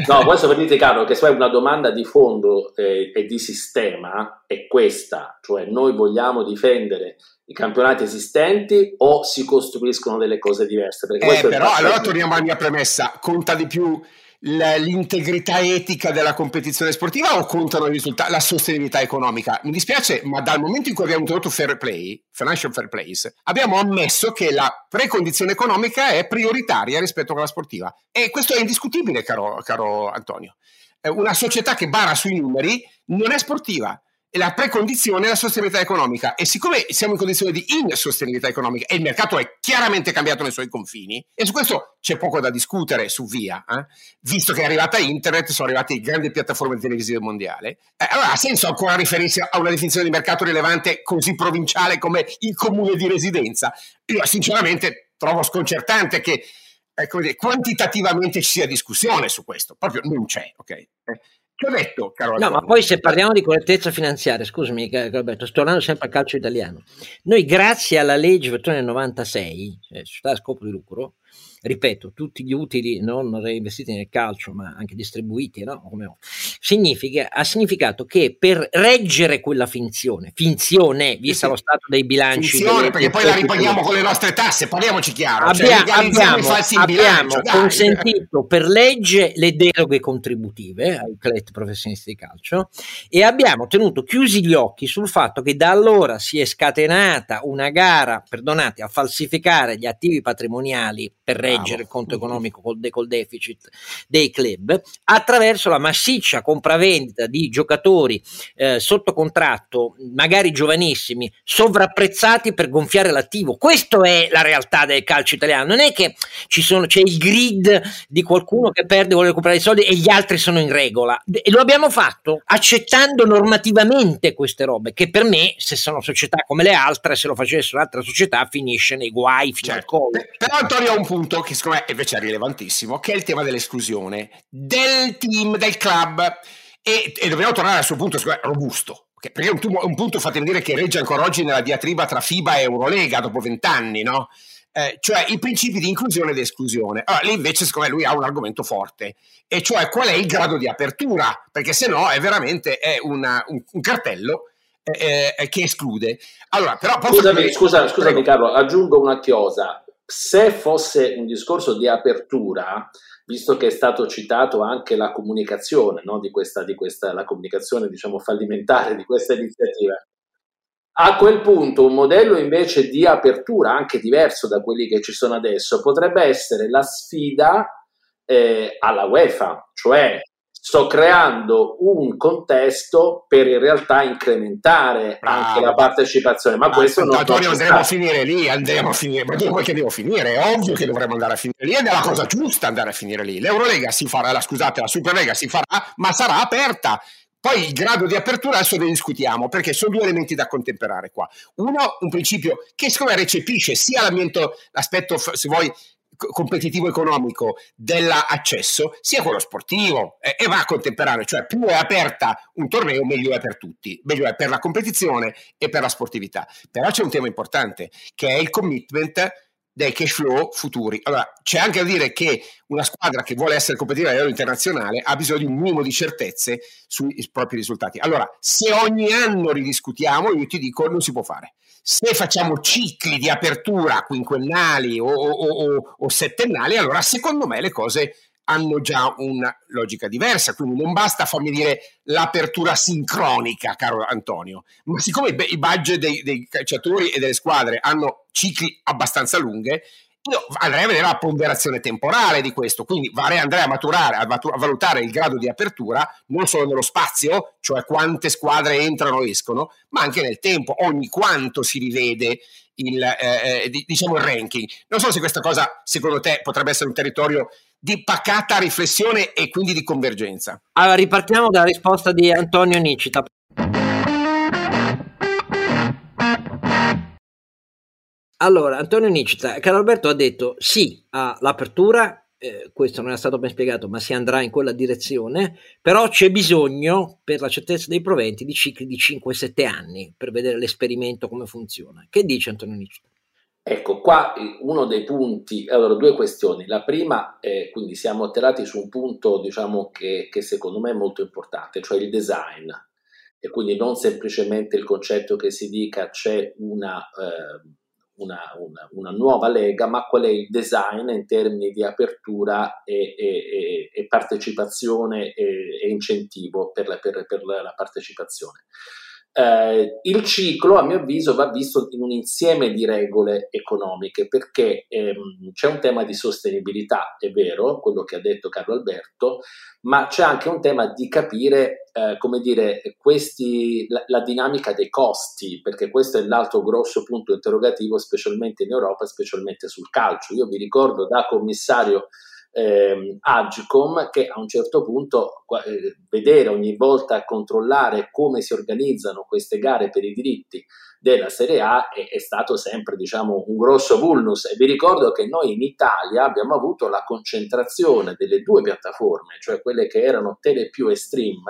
no, questo per dirti, Carlo, che se hai una domanda di fondo eh, e di sistema è questa, cioè noi vogliamo difendere i campionati esistenti o si costruiscono delle cose diverse? Perché eh, però allora torniamo alla mia premessa, conta di più l'integrità etica della competizione sportiva o contano i risultati, la sostenibilità economica? Mi dispiace, ma dal momento in cui abbiamo introdotto fair play, financial fair play, abbiamo ammesso che la precondizione economica è prioritaria rispetto alla sportiva, e questo è indiscutibile, caro, caro Antonio. Una società che bara sui numeri non è sportiva, e la precondizione è la sostenibilità economica, e siccome siamo in condizione di insostenibilità economica e il mercato è chiaramente cambiato nei suoi confini, e su questo c'è poco da discutere su via, eh? Visto che è arrivata internet, sono arrivate le grandi piattaforme televisive mondiali, eh, allora ha senso ancora riferirsi a una definizione di mercato rilevante così provinciale come il comune di residenza? Io sinceramente trovo sconcertante che eh, come dire, quantitativamente ci sia discussione su questo, proprio non c'è, ok? Eh. Ho detto, caro Alberto. No, ma poi se parliamo di correttezza finanziaria, scusami, caro Alberto, sto tornando sempre al calcio italiano. Noi, grazie alla legge novantasei, cioè società a scopo di lucro, ripeto, tutti gli utili non reinvestiti nel calcio, ma anche distribuiti, no? Come significa, ha significato che per reggere quella finzione, finzione, vista lo stato dei bilanci, finzione, delle, perché poi la ripaghiamo con le nostre tasse, parliamoci chiaro, abbiamo, cioè, abbiamo, abbiamo bilancio, consentito per legge le deroghe contributive ai club professionisti di calcio, e abbiamo tenuto chiusi gli occhi sul fatto che da allora si è scatenata una gara, perdonate, a falsificare gli attivi patrimoniali per reggere il conto economico col, de- col deficit dei club, attraverso la massiccia compravendita di giocatori eh, sotto contratto, magari giovanissimi, sovrapprezzati per gonfiare l'attivo. Questa è la realtà del calcio italiano, non è che ci sono, c'è il grid di qualcuno che perde, vuole comprare i soldi e gli altri sono in regola, e lo abbiamo fatto accettando normativamente queste robe, che per me, se sono società come le altre, se lo facessero un'altra società finisce nei guai fino certo. al collo. Però Antonio ha un punto che secondo me invece è rilevantissimo, che è il tema dell'esclusione del team, del club, e, e dobbiamo tornare al suo punto me, robusto, perché è un, un punto, fatemi dire, che regge ancora oggi nella diatriba tra FIBA e Eurolega dopo vent'anni, no? Eh, cioè i principi di inclusione ed esclusione. Allora lì invece secondo me lui ha un argomento forte, e cioè qual è il grado di apertura, perché se no è veramente è una, un, un cartello eh, eh, che esclude. Allora però scusami, che... scusa, scusami Prego. Carlo, aggiungo una chiosa. Se fosse un discorso di apertura, visto che è stato citato anche la comunicazione, no? di questa, di questa, la comunicazione diciamo fallimentare di questa iniziativa, a quel punto un modello invece di apertura anche diverso da quelli che ci sono adesso potrebbe essere la sfida eh, alla UEFA, cioè sto creando un contesto per in realtà incrementare Bravo. anche la partecipazione, ma, ma questo non Antonio, andremo a finire lì, andremo a finire, ma dove che devo finire? È ovvio che dovremmo andare a finire lì, ed è la cosa giusta andare a finire lì. L'Eurolega si farà, la, scusate, la Superlega si farà, ma sarà aperta. Poi il grado di apertura adesso ne discutiamo, perché sono due elementi da contemperare qua. Uno, un principio che secondo me recepisce sia l'aspetto, se vuoi, competitivo economico dell'accesso, sia quello sportivo, eh, e va a contemperare, cioè più è aperta un torneo meglio è per tutti, meglio è per la competizione e per la sportività. Però c'è un tema importante che è il commitment dei cash flow futuri. Allora, c'è anche da dire che una squadra che vuole essere competitiva a livello internazionale ha bisogno di un minimo di certezze sui propri risultati. Allora, se ogni anno ridiscutiamo, io ti dico non si può fare. Se facciamo cicli di apertura quinquennali o, o, o, o settennali, allora secondo me le cose hanno già una logica diversa, quindi non basta farmi dire l'apertura sincronica, caro Antonio, ma siccome i budget dei, dei calciatori e delle squadre hanno cicli abbastanza lunghe, io andrei a vedere la ponderazione temporale di questo, quindi andrei a maturare, a, matur- a valutare il grado di apertura non solo nello spazio, cioè quante squadre entrano e escono, ma anche nel tempo, ogni quanto si rivede il, eh, diciamo il ranking. Non so se questa cosa secondo te potrebbe essere un territorio di pacata riflessione e quindi di convergenza. Allora, ripartiamo dalla risposta di Antonio Nicita. Allora, Antonio Nicita, Carlo Alberto ha detto sì all'apertura, eh, questo non è stato ben spiegato, ma si andrà in quella direzione, però c'è bisogno, per la certezza dei proventi, di cicli di cinque sette anni per vedere l'esperimento come funziona. Che dice Antonio Nicita? Ecco, qua uno dei punti, allora due questioni, la prima è, quindi siamo atterrati su un punto diciamo che, che secondo me è molto importante, cioè il design, e quindi non semplicemente il concetto che si dica c'è una, eh, una, una, una nuova lega, ma qual è il design in termini di apertura e, e, e partecipazione e, e incentivo per la, per, per la partecipazione. Eh, il ciclo a mio avviso va visto in un insieme di regole economiche, perché ehm, c'è un tema di sostenibilità, è vero quello che ha detto Carlo Alberto, ma c'è anche un tema di capire eh, come dire questi, la, la dinamica dei costi, perché questo è l'altro grosso punto interrogativo, specialmente in Europa, specialmente sul calcio. Io vi ricordo da commissario Ehm, Agcom che a un certo punto eh, vedere ogni volta, controllare come si organizzano queste gare per i diritti della Serie A è, è stato sempre diciamo un grosso vulnus, e vi ricordo che noi in Italia abbiamo avuto la concentrazione delle due piattaforme, cioè quelle che erano Tele più e Stream,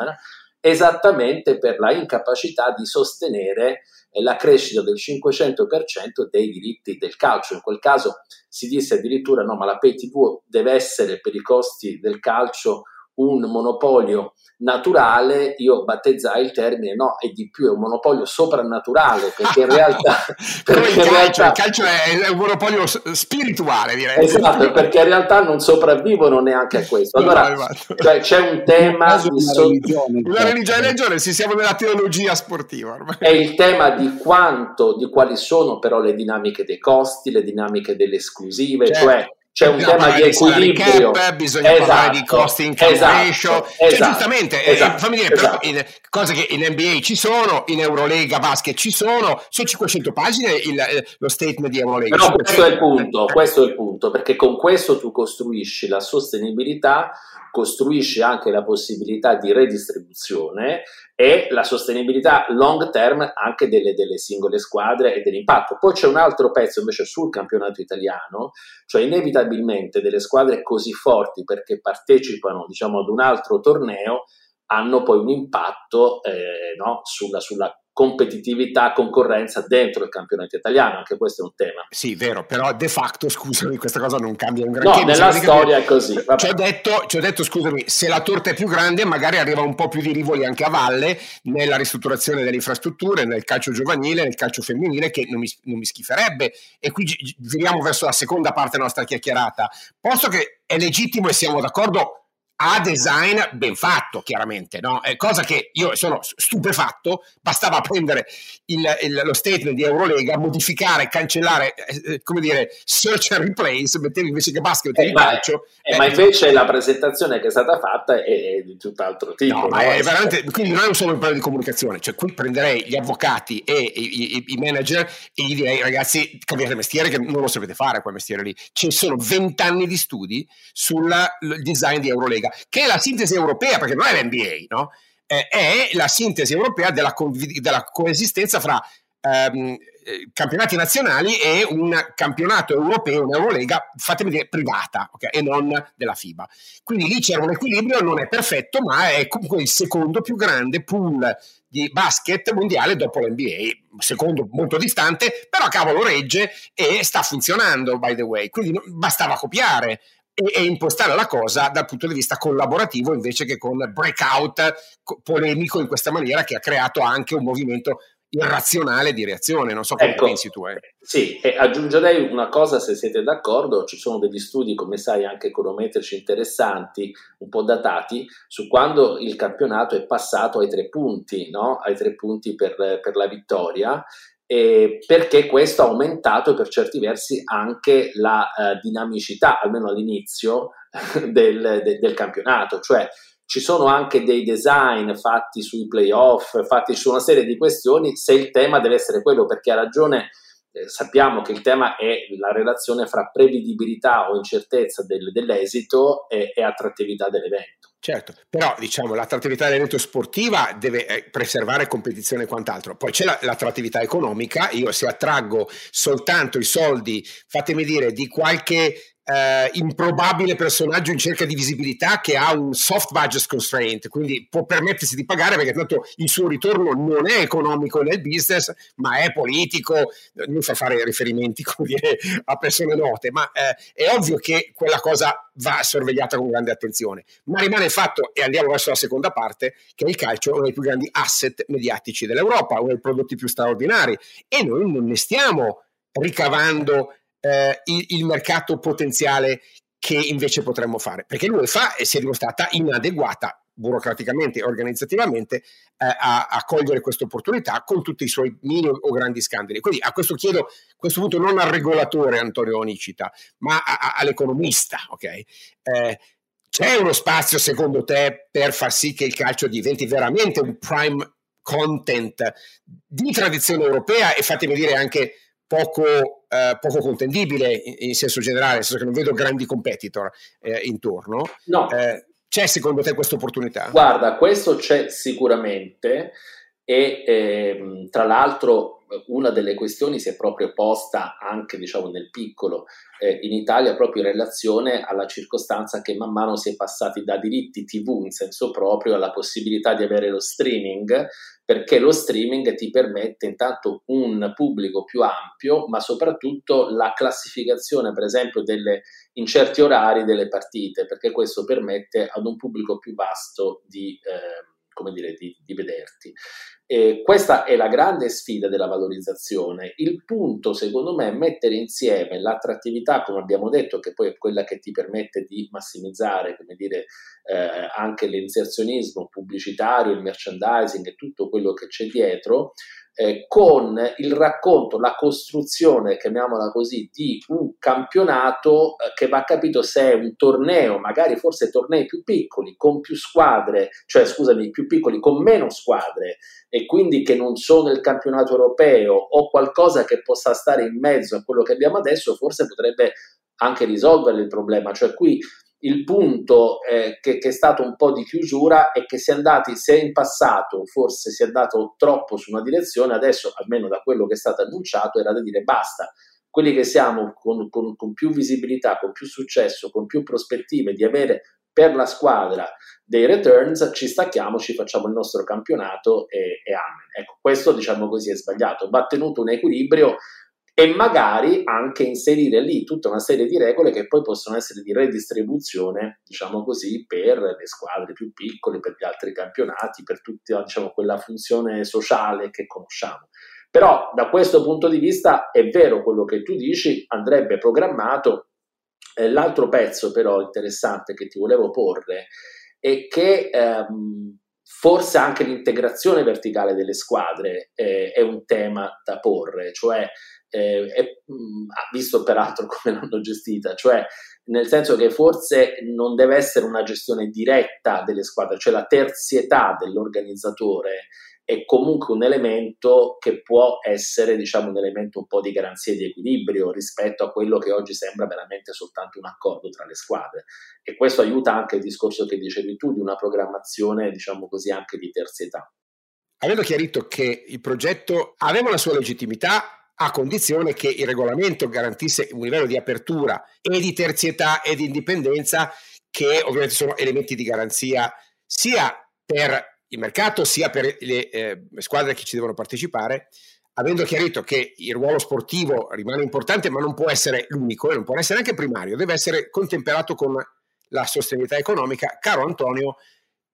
esattamente per la incapacità di sostenere la crescita del cinquecento per cento dei diritti del calcio. In quel caso si disse addirittura no, ma la pay tivù deve essere per i costi del calcio un monopolio naturale. Io battezzai il termine no, e di più, è un monopolio soprannaturale, perché in realtà perché il, calcio, in realtà, il calcio è un monopolio spirituale, direi. Esatto, perché in realtà non sopravvivono neanche a questo. Allora no, cioè, c'è un tema di so- religione, la religione e religione, si siamo nella teologia sportiva ormai. È il tema di quanto, di quali sono però le dinamiche dei costi, le dinamiche delle esclusive, certo. Cioè c'è un bisogna tema di equilibrio, cap, bisogna esatto, parlare di costi in cap esatto, ratio, cioè esatto, giustamente, esatto, eh, fammi dire, esatto. Però in, cose che in N B A ci sono, in Eurolega basket ci sono, sono cinquecento pagine il, lo statement di Eurolega. Però questo è il punto, questo è il punto, perché con questo tu costruisci la sostenibilità, costruisci anche la possibilità di redistribuzione e la sostenibilità long term anche delle, delle singole squadre e dell'impatto. Poi c'è un altro pezzo invece sul campionato italiano, cioè inevitabilmente delle squadre così forti perché partecipano diciamo ad un altro torneo hanno poi un impatto eh, no, sulla, sulla competitività, concorrenza dentro il campionato italiano, anche questo è un tema. Sì, vero, però de facto, scusami, questa cosa non cambia un granché. No, nella storia è così. Ci ho detto, ci ho detto, scusami, se la torta è più grande magari arriva un po' più di rivoli anche a valle nella ristrutturazione delle infrastrutture, nel calcio giovanile, nel calcio femminile, che non mi, non mi schiferebbe. E qui giriamo verso la seconda parte della nostra chiacchierata. Posto che è legittimo e siamo d'accordo a design ben fatto, chiaramente, no? È cosa che io sono stupefatto, bastava prendere il, il, lo statement di Eurolega, modificare, cancellare, eh, come dire, search and replace, mettevi invece che basket e eh, calcio. Eh, eh, ma invece eh, la presentazione che è stata fatta è, è di tutt'altro tipo. No, no? Ma è veramente, quindi non è solo un problema di comunicazione, cioè qui prenderei gli avvocati e i, i, i manager e gli direi, ragazzi, cambiate mestiere che non lo sapete fare quel mestiere lì. Ci sono vent'anni di studi sul design di Eurolega, che è la sintesi europea, perché non è l'N B A, no? eh, è la sintesi europea della, co- della coesistenza fra ehm, campionati nazionali e un campionato europeo, un'Eurolega, fatemi dire, privata, okay? E non della FIBA. Quindi lì c'era un equilibrio, non è perfetto, ma è comunque il secondo più grande pool di basket mondiale dopo l'N B A, secondo molto distante, però cavolo regge e sta funzionando, by the way, quindi bastava copiare e, e impostare la cosa dal punto di vista collaborativo invece che con breakout polemico in questa maniera che ha creato anche un movimento irrazionale di reazione, non so come ecco, pensi tu. Eh. Sì, e aggiungerei una cosa se siete d'accordo, ci sono degli studi, come sai, anche econometrici interessanti, un po' datati, su quando il campionato è passato ai tre punti, no? Ai tre punti per, per la vittoria, e perché questo ha aumentato per certi versi anche la eh, dinamicità, almeno all'inizio, del, de, del campionato, cioè ci sono anche dei design fatti sui playoff, fatti su una serie di questioni, se il tema deve essere quello, perché ha ragione, eh, sappiamo che il tema è la relazione fra prevedibilità o incertezza del, dell'esito e, e attrattività dell'evento. Certo, però diciamo l'attrattività dell'evento sportiva deve preservare competizione e quant'altro, poi c'è la, l'attrattività economica, io se attraggo soltanto i soldi, fatemi dire, di qualche... Uh, improbabile personaggio in cerca di visibilità che ha un soft budget constraint, quindi può permettersi di pagare perché tanto il suo ritorno non è economico nel business ma è politico, non fa fare riferimenti come dire, a persone note, ma eh, è ovvio che quella cosa va sorvegliata con grande attenzione, ma rimane il fatto, e andiamo verso la seconda parte, che il calcio è uno dei più grandi asset mediatici dell'Europa, uno dei prodotti più straordinari e noi non ne stiamo ricavando Eh, il, il mercato potenziale che invece potremmo fare, perché l'UEFA si è dimostrata inadeguata burocraticamente e organizzativamente eh, a, a cogliere questa opportunità con tutti i suoi mini o grandi scandali. Quindi a questo chiedo, a questo punto non al regolatore Antonio Nicita, ma a, a, all'economista, ok? Eh, c'è uno spazio secondo te per far sì che il calcio diventi veramente un prime content di tradizione europea e fatemi dire anche poco, eh, poco contendibile in, in senso generale, nel senso che non vedo grandi competitor eh, intorno. No. Eh, c'è secondo te questa opportunità? Guarda, questo c'è sicuramente e eh, tra l'altro una delle questioni si è proprio posta anche diciamo nel piccolo eh, in Italia proprio in relazione alla circostanza che man mano si è passati da diritti tivù in senso proprio alla possibilità di avere lo streaming, perché lo streaming ti permette intanto un pubblico più ampio, ma soprattutto la classificazione, per esempio, delle, in certi orari delle partite, perché questo permette ad un pubblico più vasto di, eh, come dire, di, di vederti. E questa è la grande sfida della valorizzazione. Il punto, secondo me, è mettere insieme l'attrattività, come abbiamo detto, che poi è quella che ti permette di massimizzare, come dire, eh, anche l'inserzionismo pubblicitario, il merchandising e tutto quello che c'è dietro, eh, con il racconto, la costruzione, chiamiamola così, di un campionato eh, che va capito se è un torneo, magari forse tornei più piccoli, con più squadre, cioè scusami, più piccoli, con meno squadre, e quindi che non sono il campionato europeo o qualcosa che possa stare in mezzo a quello che abbiamo adesso, forse potrebbe anche risolvere il problema. Cioè qui il punto eh, che, che è stato un po' di chiusura è che si è andati, se in passato forse si è andato troppo su una direzione, adesso almeno da quello che è stato annunciato era da dire basta, quelli che siamo con, con, con più visibilità, con più successo, con più prospettive di avere per la squadra dei returns, ci stacchiamo, ci facciamo il nostro campionato e, e amen. Ecco, questo diciamo così è sbagliato, va tenuto un equilibrio e magari anche inserire lì tutta una serie di regole che poi possono essere di redistribuzione, diciamo così, per le squadre più piccole, per gli altri campionati, per tutta diciamo, quella funzione sociale che conosciamo. Però da questo punto di vista è vero quello che tu dici, andrebbe programmato. L'altro pezzo però interessante che ti volevo porre è che ehm, forse anche l'integrazione verticale delle squadre eh, è un tema da porre, cioè eh, è, mh, visto peraltro come l'hanno gestita, cioè nel senso che forse non deve essere una gestione diretta delle squadre, cioè la terzietà dell'organizzatore è comunque un elemento che può essere, diciamo, un elemento un po' di garanzia e di equilibrio rispetto a quello che oggi sembra veramente soltanto un accordo tra le squadre, e questo aiuta anche il discorso che dicevi tu di una programmazione, diciamo così, anche di terzietà. Avendo chiarito che il progetto aveva una sua legittimità a condizione che il regolamento garantisse un livello di apertura e di terzietà e di indipendenza, che ovviamente sono elementi di garanzia sia per il mercato sia per le eh, squadre che ci devono partecipare, avendo chiarito che il ruolo sportivo rimane importante ma non può essere l'unico e non può essere anche primario, deve essere contemperato con la sostenibilità economica, caro Antonio,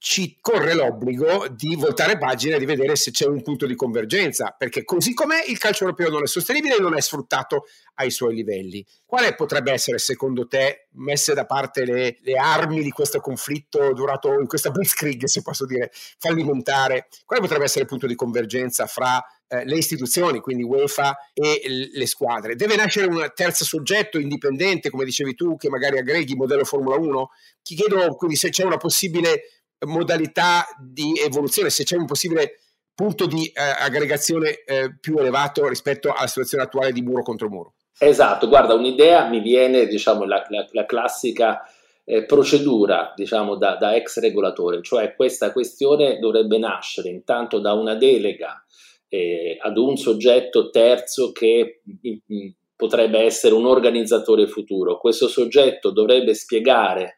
ci corre l'obbligo di voltare pagina e di vedere se c'è un punto di convergenza, perché così com'è il calcio europeo non è sostenibile e non è sfruttato ai suoi livelli. Quale potrebbe essere, secondo te, messe da parte le, le armi di questo conflitto durato, in questa blitzkrieg, se posso dire, fallimentare, quale potrebbe essere il punto di convergenza fra eh, le istituzioni, quindi UEFA e l- le squadre? Deve nascere un terzo soggetto indipendente, come dicevi tu, che magari aggreghi modello Formula uno? Ti chiedo quindi se c'è una possibile modalità di evoluzione, se c'è un possibile punto di eh, aggregazione eh, più elevato rispetto alla situazione attuale di muro contro muro. Esatto, guarda, un'idea mi viene, diciamo, la, la, la classica eh, procedura, diciamo, da, da ex regolatore, cioè questa questione dovrebbe nascere intanto da una delega eh, ad un soggetto terzo che mh, potrebbe essere un organizzatore futuro. Questo soggetto dovrebbe spiegare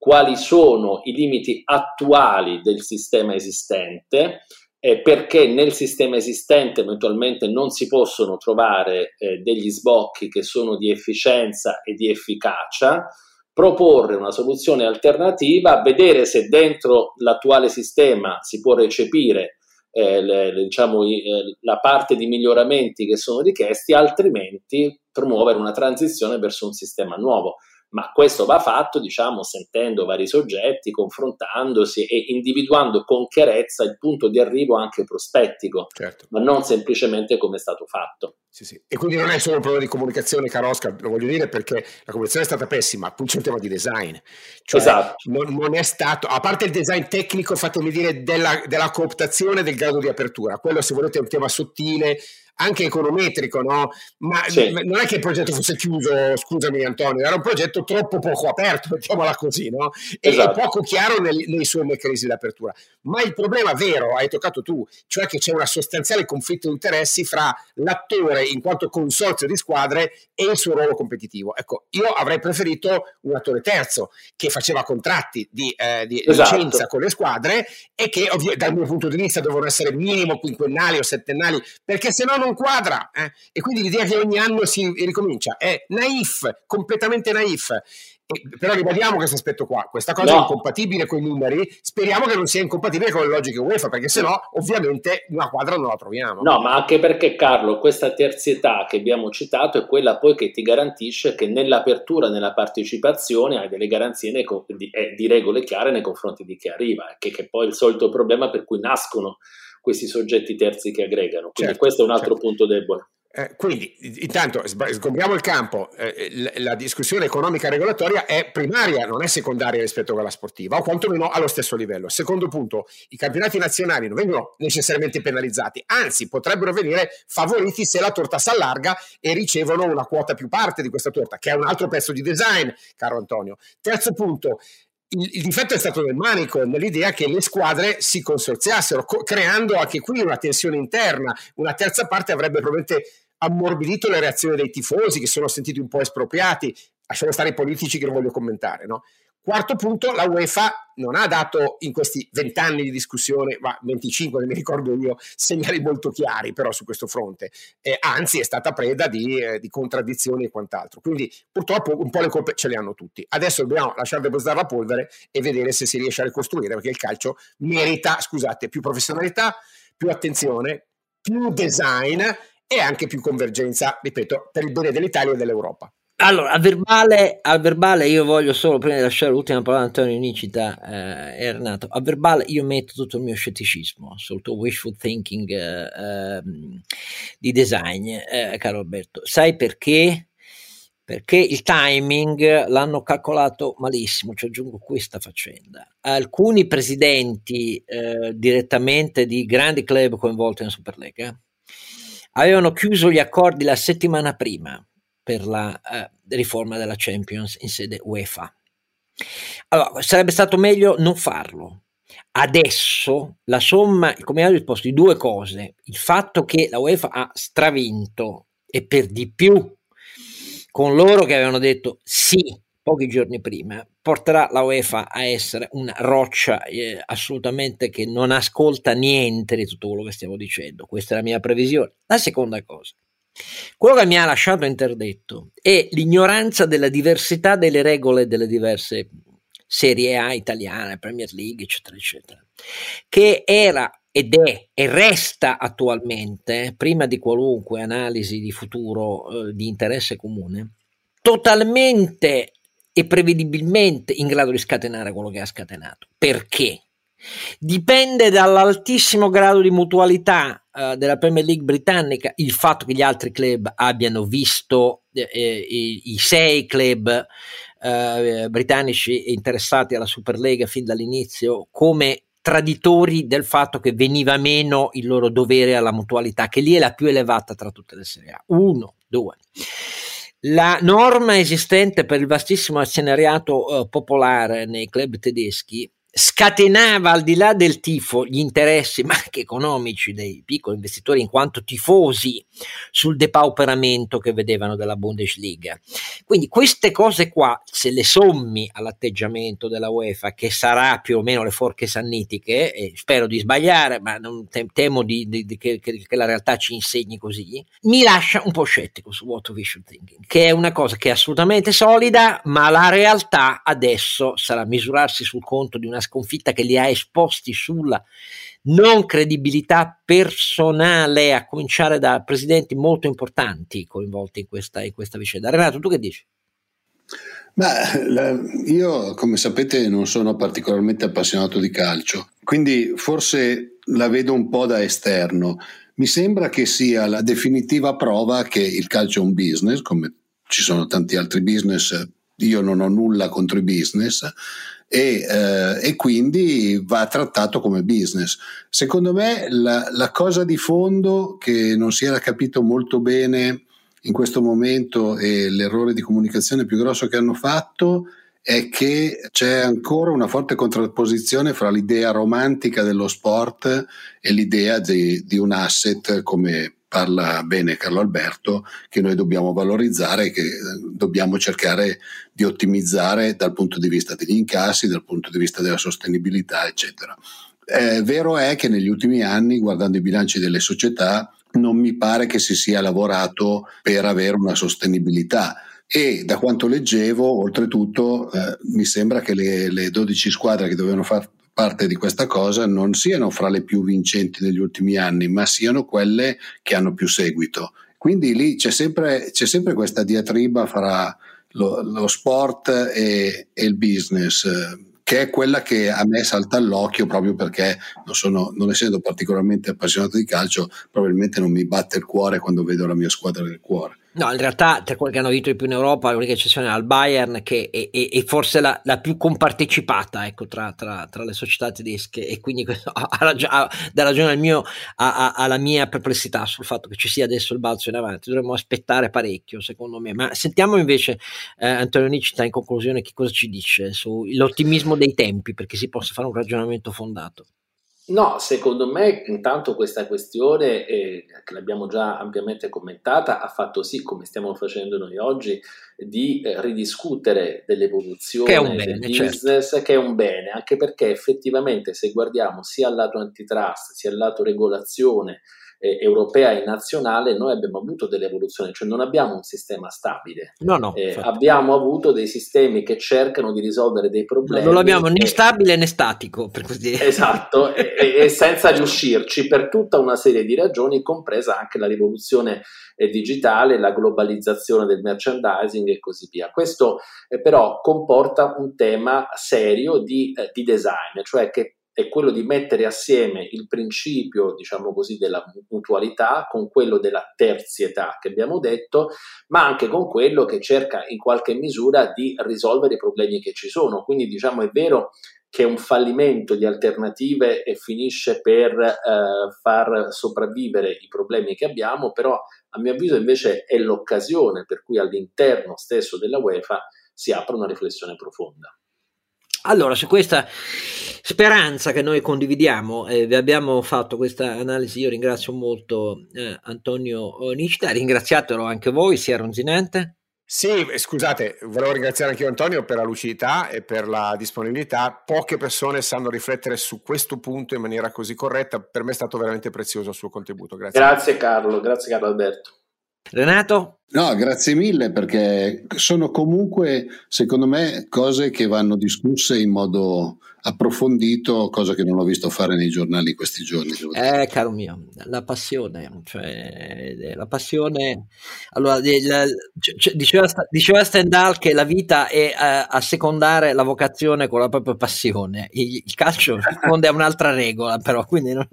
quali sono i limiti attuali del sistema esistente, eh, perché nel sistema esistente eventualmente non si possono trovare eh, degli sbocchi che sono di efficienza e di efficacia, proporre una soluzione alternativa, vedere se dentro l'attuale sistema si può recepire eh, le, le, diciamo, i, eh, la parte di miglioramenti che sono richiesti, altrimenti promuovere una transizione verso un sistema nuovo. Ma questo va fatto, diciamo, sentendo vari soggetti, confrontandosi e individuando con chiarezza il punto di arrivo anche prospettico, certo, ma non semplicemente come è stato fatto. Sì, sì. E quindi non è solo un problema di comunicazione, caro Oscar, lo voglio dire, perché la comunicazione è stata pessima, poi c'è un tema di design, cioè, esatto, non, non è stato, a parte il design tecnico, fatemi dire, della, della cooptazione, del grado di apertura, quello se volete è un tema sottile, anche econometrico, no? Ma sì, non è che il progetto fosse chiuso, scusami Antonio, era un progetto troppo poco aperto, mettiamola così, no? E esatto, poco chiaro nei, nei suoi meccanismi di apertura. Ma il problema vero, hai toccato tu, cioè che c'è un sostanziale conflitto di interessi fra l'attore in quanto consorzio di squadre e il suo ruolo competitivo. Ecco, io avrei preferito un attore terzo che faceva contratti di, eh, di esatto, licenza con le squadre e che ovvi- dal mio punto di vista dovevano essere minimo quinquennali o settennali, perché se no non quadra, eh? E quindi l'idea che ogni anno si ricomincia è naif, completamente naif. E però ribadiamo questo aspetto qua, questa cosa no, è incompatibile con i numeri, speriamo che non sia incompatibile con le logiche UEFA, perché se no ovviamente una quadra non la troviamo. No, ma anche perché, Carlo, questa terzietà che abbiamo citato è quella poi che ti garantisce che nell'apertura, nella partecipazione hai delle garanzie nei, di, eh, di regole chiare nei confronti di chi arriva, che, che poi è il solito problema per cui nascono questi soggetti terzi che aggregano, quindi certo, questo è un altro certo punto debole. Eh, quindi intanto sgombriamo il campo, eh, la, la discussione economica regolatoria è primaria, non è secondaria rispetto a quella sportiva, o quantomeno allo stesso livello. Secondo punto, i campionati nazionali non vengono necessariamente penalizzati, anzi potrebbero venire favoriti se la torta si allarga e ricevono una quota più parte di questa torta, che è un altro pezzo di design, caro Antonio. Terzo punto, Il, il difetto è stato nel manico, nell'idea che le squadre si consorziassero, co- creando anche qui una tensione interna. Una terza parte avrebbe probabilmente ammorbidito le reazioni dei tifosi, che sono sentiti un po' espropriati, lasciamo stare i politici che non voglio commentare, no? Quarto punto, la UEFA non ha dato in questi vent'anni di discussione, ma venticinque, ne mi ricordo io, segnali molto chiari però su questo fronte, eh, anzi è stata preda di, eh, di contraddizioni e quant'altro, quindi purtroppo un po' le colpe ce le hanno tutti. Adesso dobbiamo lasciar depositare la polvere e vedere se si riesce a ricostruire, perché il calcio merita, scusate, più professionalità, più attenzione, più design e anche più convergenza, ripeto, per il bene dell'Italia e dell'Europa. Allora, a verbale, a verbale io voglio solo, prima di lasciare l'ultima parola a Antonio Nicita eh, e Renato, a verbale io metto tutto il mio scetticismo sul tuo wishful thinking eh, eh, di design, eh, caro Alberto. Sai perché? perché il timing l'hanno calcolato malissimo. Ci aggiungo questa faccenda: alcuni presidenti eh, direttamente di grandi club coinvolti nella Superlega avevano chiuso gli accordi la settimana prima per la eh, riforma della Champions in sede UEFA. Allora, sarebbe stato meglio non farlo. Adesso la somma, il combinato disposto di due cose, il fatto che la UEFA ha stravinto e per di più con loro che avevano detto sì pochi giorni prima, porterà la UEFA a essere una roccia eh, assolutamente che non ascolta niente di tutto quello che stiamo dicendo. Questa è la mia previsione. La seconda cosa, quello che mi ha lasciato interdetto è l'ignoranza della diversità delle regole delle diverse Serie A italiana, Premier League, eccetera, eccetera, che era ed è e resta attualmente, prima di qualunque analisi di futuro eh, di interesse comune, totalmente e prevedibilmente in grado di scatenare quello che ha scatenato. Perché? Dipende dall'altissimo grado di mutualità eh, della Premier League britannica, il fatto che gli altri club abbiano visto eh, i, i sei club eh, britannici interessati alla Superlega fin dall'inizio come traditori del fatto che veniva meno il loro dovere alla mutualità, che lì è la più elevata tra tutte le Serie A. Uno, due. La norma esistente per il vastissimo azionariato eh, popolare nei club tedeschi scatenava, al di là del tifo, gli interessi ma anche economici dei piccoli investitori in quanto tifosi sul depauperamento che vedevano della Bundesliga. Quindi queste cose qua, se le sommi all'atteggiamento della UEFA, che sarà più o meno le forche sannitiche, e spero di sbagliare ma non te- temo di, di, di, che, che, che la realtà ci insegni così, mi lascia un po' scettico su what we should thinking, che è una cosa che è assolutamente solida, ma la realtà adesso sarà misurarsi sul conto di una sconfitta che li ha esposti sulla non credibilità personale, a cominciare da presidenti molto importanti coinvolti in questa, in questa vicenda. Renato, tu che dici? Beh, la, io come sapete non sono particolarmente appassionato di calcio, quindi forse la vedo un po' da esterno. Mi sembra che sia la definitiva prova che il calcio è un business, come ci sono tanti altri business. Io non ho nulla contro i business e, eh, e quindi va trattato come business. Secondo me la, la cosa di fondo che non si era capito molto bene in questo momento, e l'errore di comunicazione più grosso che hanno fatto, è che c'è ancora una forte contrapposizione fra l'idea romantica dello sport e l'idea di, di un asset, come parla bene Carlo Alberto, che noi dobbiamo valorizzare, che dobbiamo cercare di ottimizzare dal punto di vista degli incassi, dal punto di vista della sostenibilità, eccetera. Eh, vero è che negli ultimi anni, guardando i bilanci delle società, non mi pare che si sia lavorato per avere una sostenibilità. E da quanto leggevo, oltretutto, eh, mi sembra che le, le dodici squadre che dovevano far parte di questa cosa non siano fra le più vincenti degli ultimi anni, ma siano quelle che hanno più seguito. Quindi lì c'è sempre, c'è sempre questa diatriba fra lo, lo sport e, e il business, che è quella che a me salta all'occhio, proprio perché non, sono, non essendo particolarmente appassionato di calcio, probabilmente non mi batte il cuore quando vedo la mia squadra del cuore. No, in realtà tra quelli che hanno vinto di più in Europa l'unica eccezione è al Bayern, che è, è, è forse la, la più compartecipata, ecco, tra, tra, tra le società tedesche, e quindi ha, raggi- ha, dà ragione al mio, a, a, alla mia perplessità sul fatto che ci sia adesso il balzo in avanti. Dovremmo aspettare parecchio, secondo me. Ma sentiamo invece eh, Antonio Nicita in conclusione che cosa ci dice sull'ottimismo dei tempi, perché si possa fare un ragionamento fondato. No, secondo me intanto questa questione, eh, che l'abbiamo già ampiamente commentata, ha fatto sì, come stiamo facendo noi oggi, di eh, ridiscutere dell'evoluzione del business, certo, che è un bene, anche perché effettivamente se guardiamo sia al lato antitrust sia al lato regolazione eh, europea e nazionale, noi abbiamo avuto dell'evoluzione, cioè non abbiamo un sistema stabile. No, no, eh, abbiamo avuto dei sistemi che cercano di risolvere dei problemi. No, non l'abbiamo né stabile né statico, per così dire. Esatto, e, e senza riuscirci per tutta una serie di ragioni, compresa anche la rivoluzione eh, digitale, la globalizzazione del merchandising e così via. Questo eh, però comporta un tema serio di, eh, di design, cioè che è quello di mettere assieme il principio, diciamo così, della mutualità con quello della terzietà che abbiamo detto, ma anche con quello che cerca in qualche misura di risolvere i problemi che ci sono. Quindi, diciamo, è vero che è un fallimento di alternative e finisce per eh, far sopravvivere i problemi che abbiamo, però a mio avviso invece è l'occasione per cui all'interno stesso della UEFA si apre una riflessione profonda. Allora, su questa speranza che noi condividiamo, eh, vi abbiamo fatto questa analisi. Io ringrazio molto eh, Antonio Nicita, ringraziatelo anche voi, sia Ronzinante. Sì, scusate, volevo ringraziare anche io Antonio per la lucidità e per la disponibilità. Poche persone sanno riflettere su questo punto in maniera così corretta. Per me è stato veramente prezioso il suo contributo. Grazie. Grazie Carlo, grazie Carlo Alberto. Renato? No, grazie mille, perché sono comunque, secondo me, cose che vanno discusse in modo approfondito, cosa che non ho visto fare nei giornali questi giorni. Eh, caro mio, la passione, cioè la passione. Allora, la, cioè, diceva, diceva Stendhal che la vita è a, a secondare la vocazione con la propria passione. Il, il calcio risponde a un'altra regola, però, quindi non,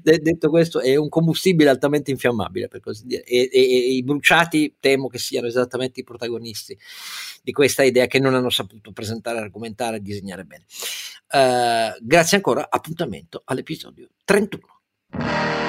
detto questo, è un combustibile altamente infiammabile, per così dire, e, e, e i bruciati temo che siano esattamente i protagonisti di questa idea che non hanno saputo presentare, argomentare e disegnare bene. Uh, grazie ancora, appuntamento all'episodio trentuno.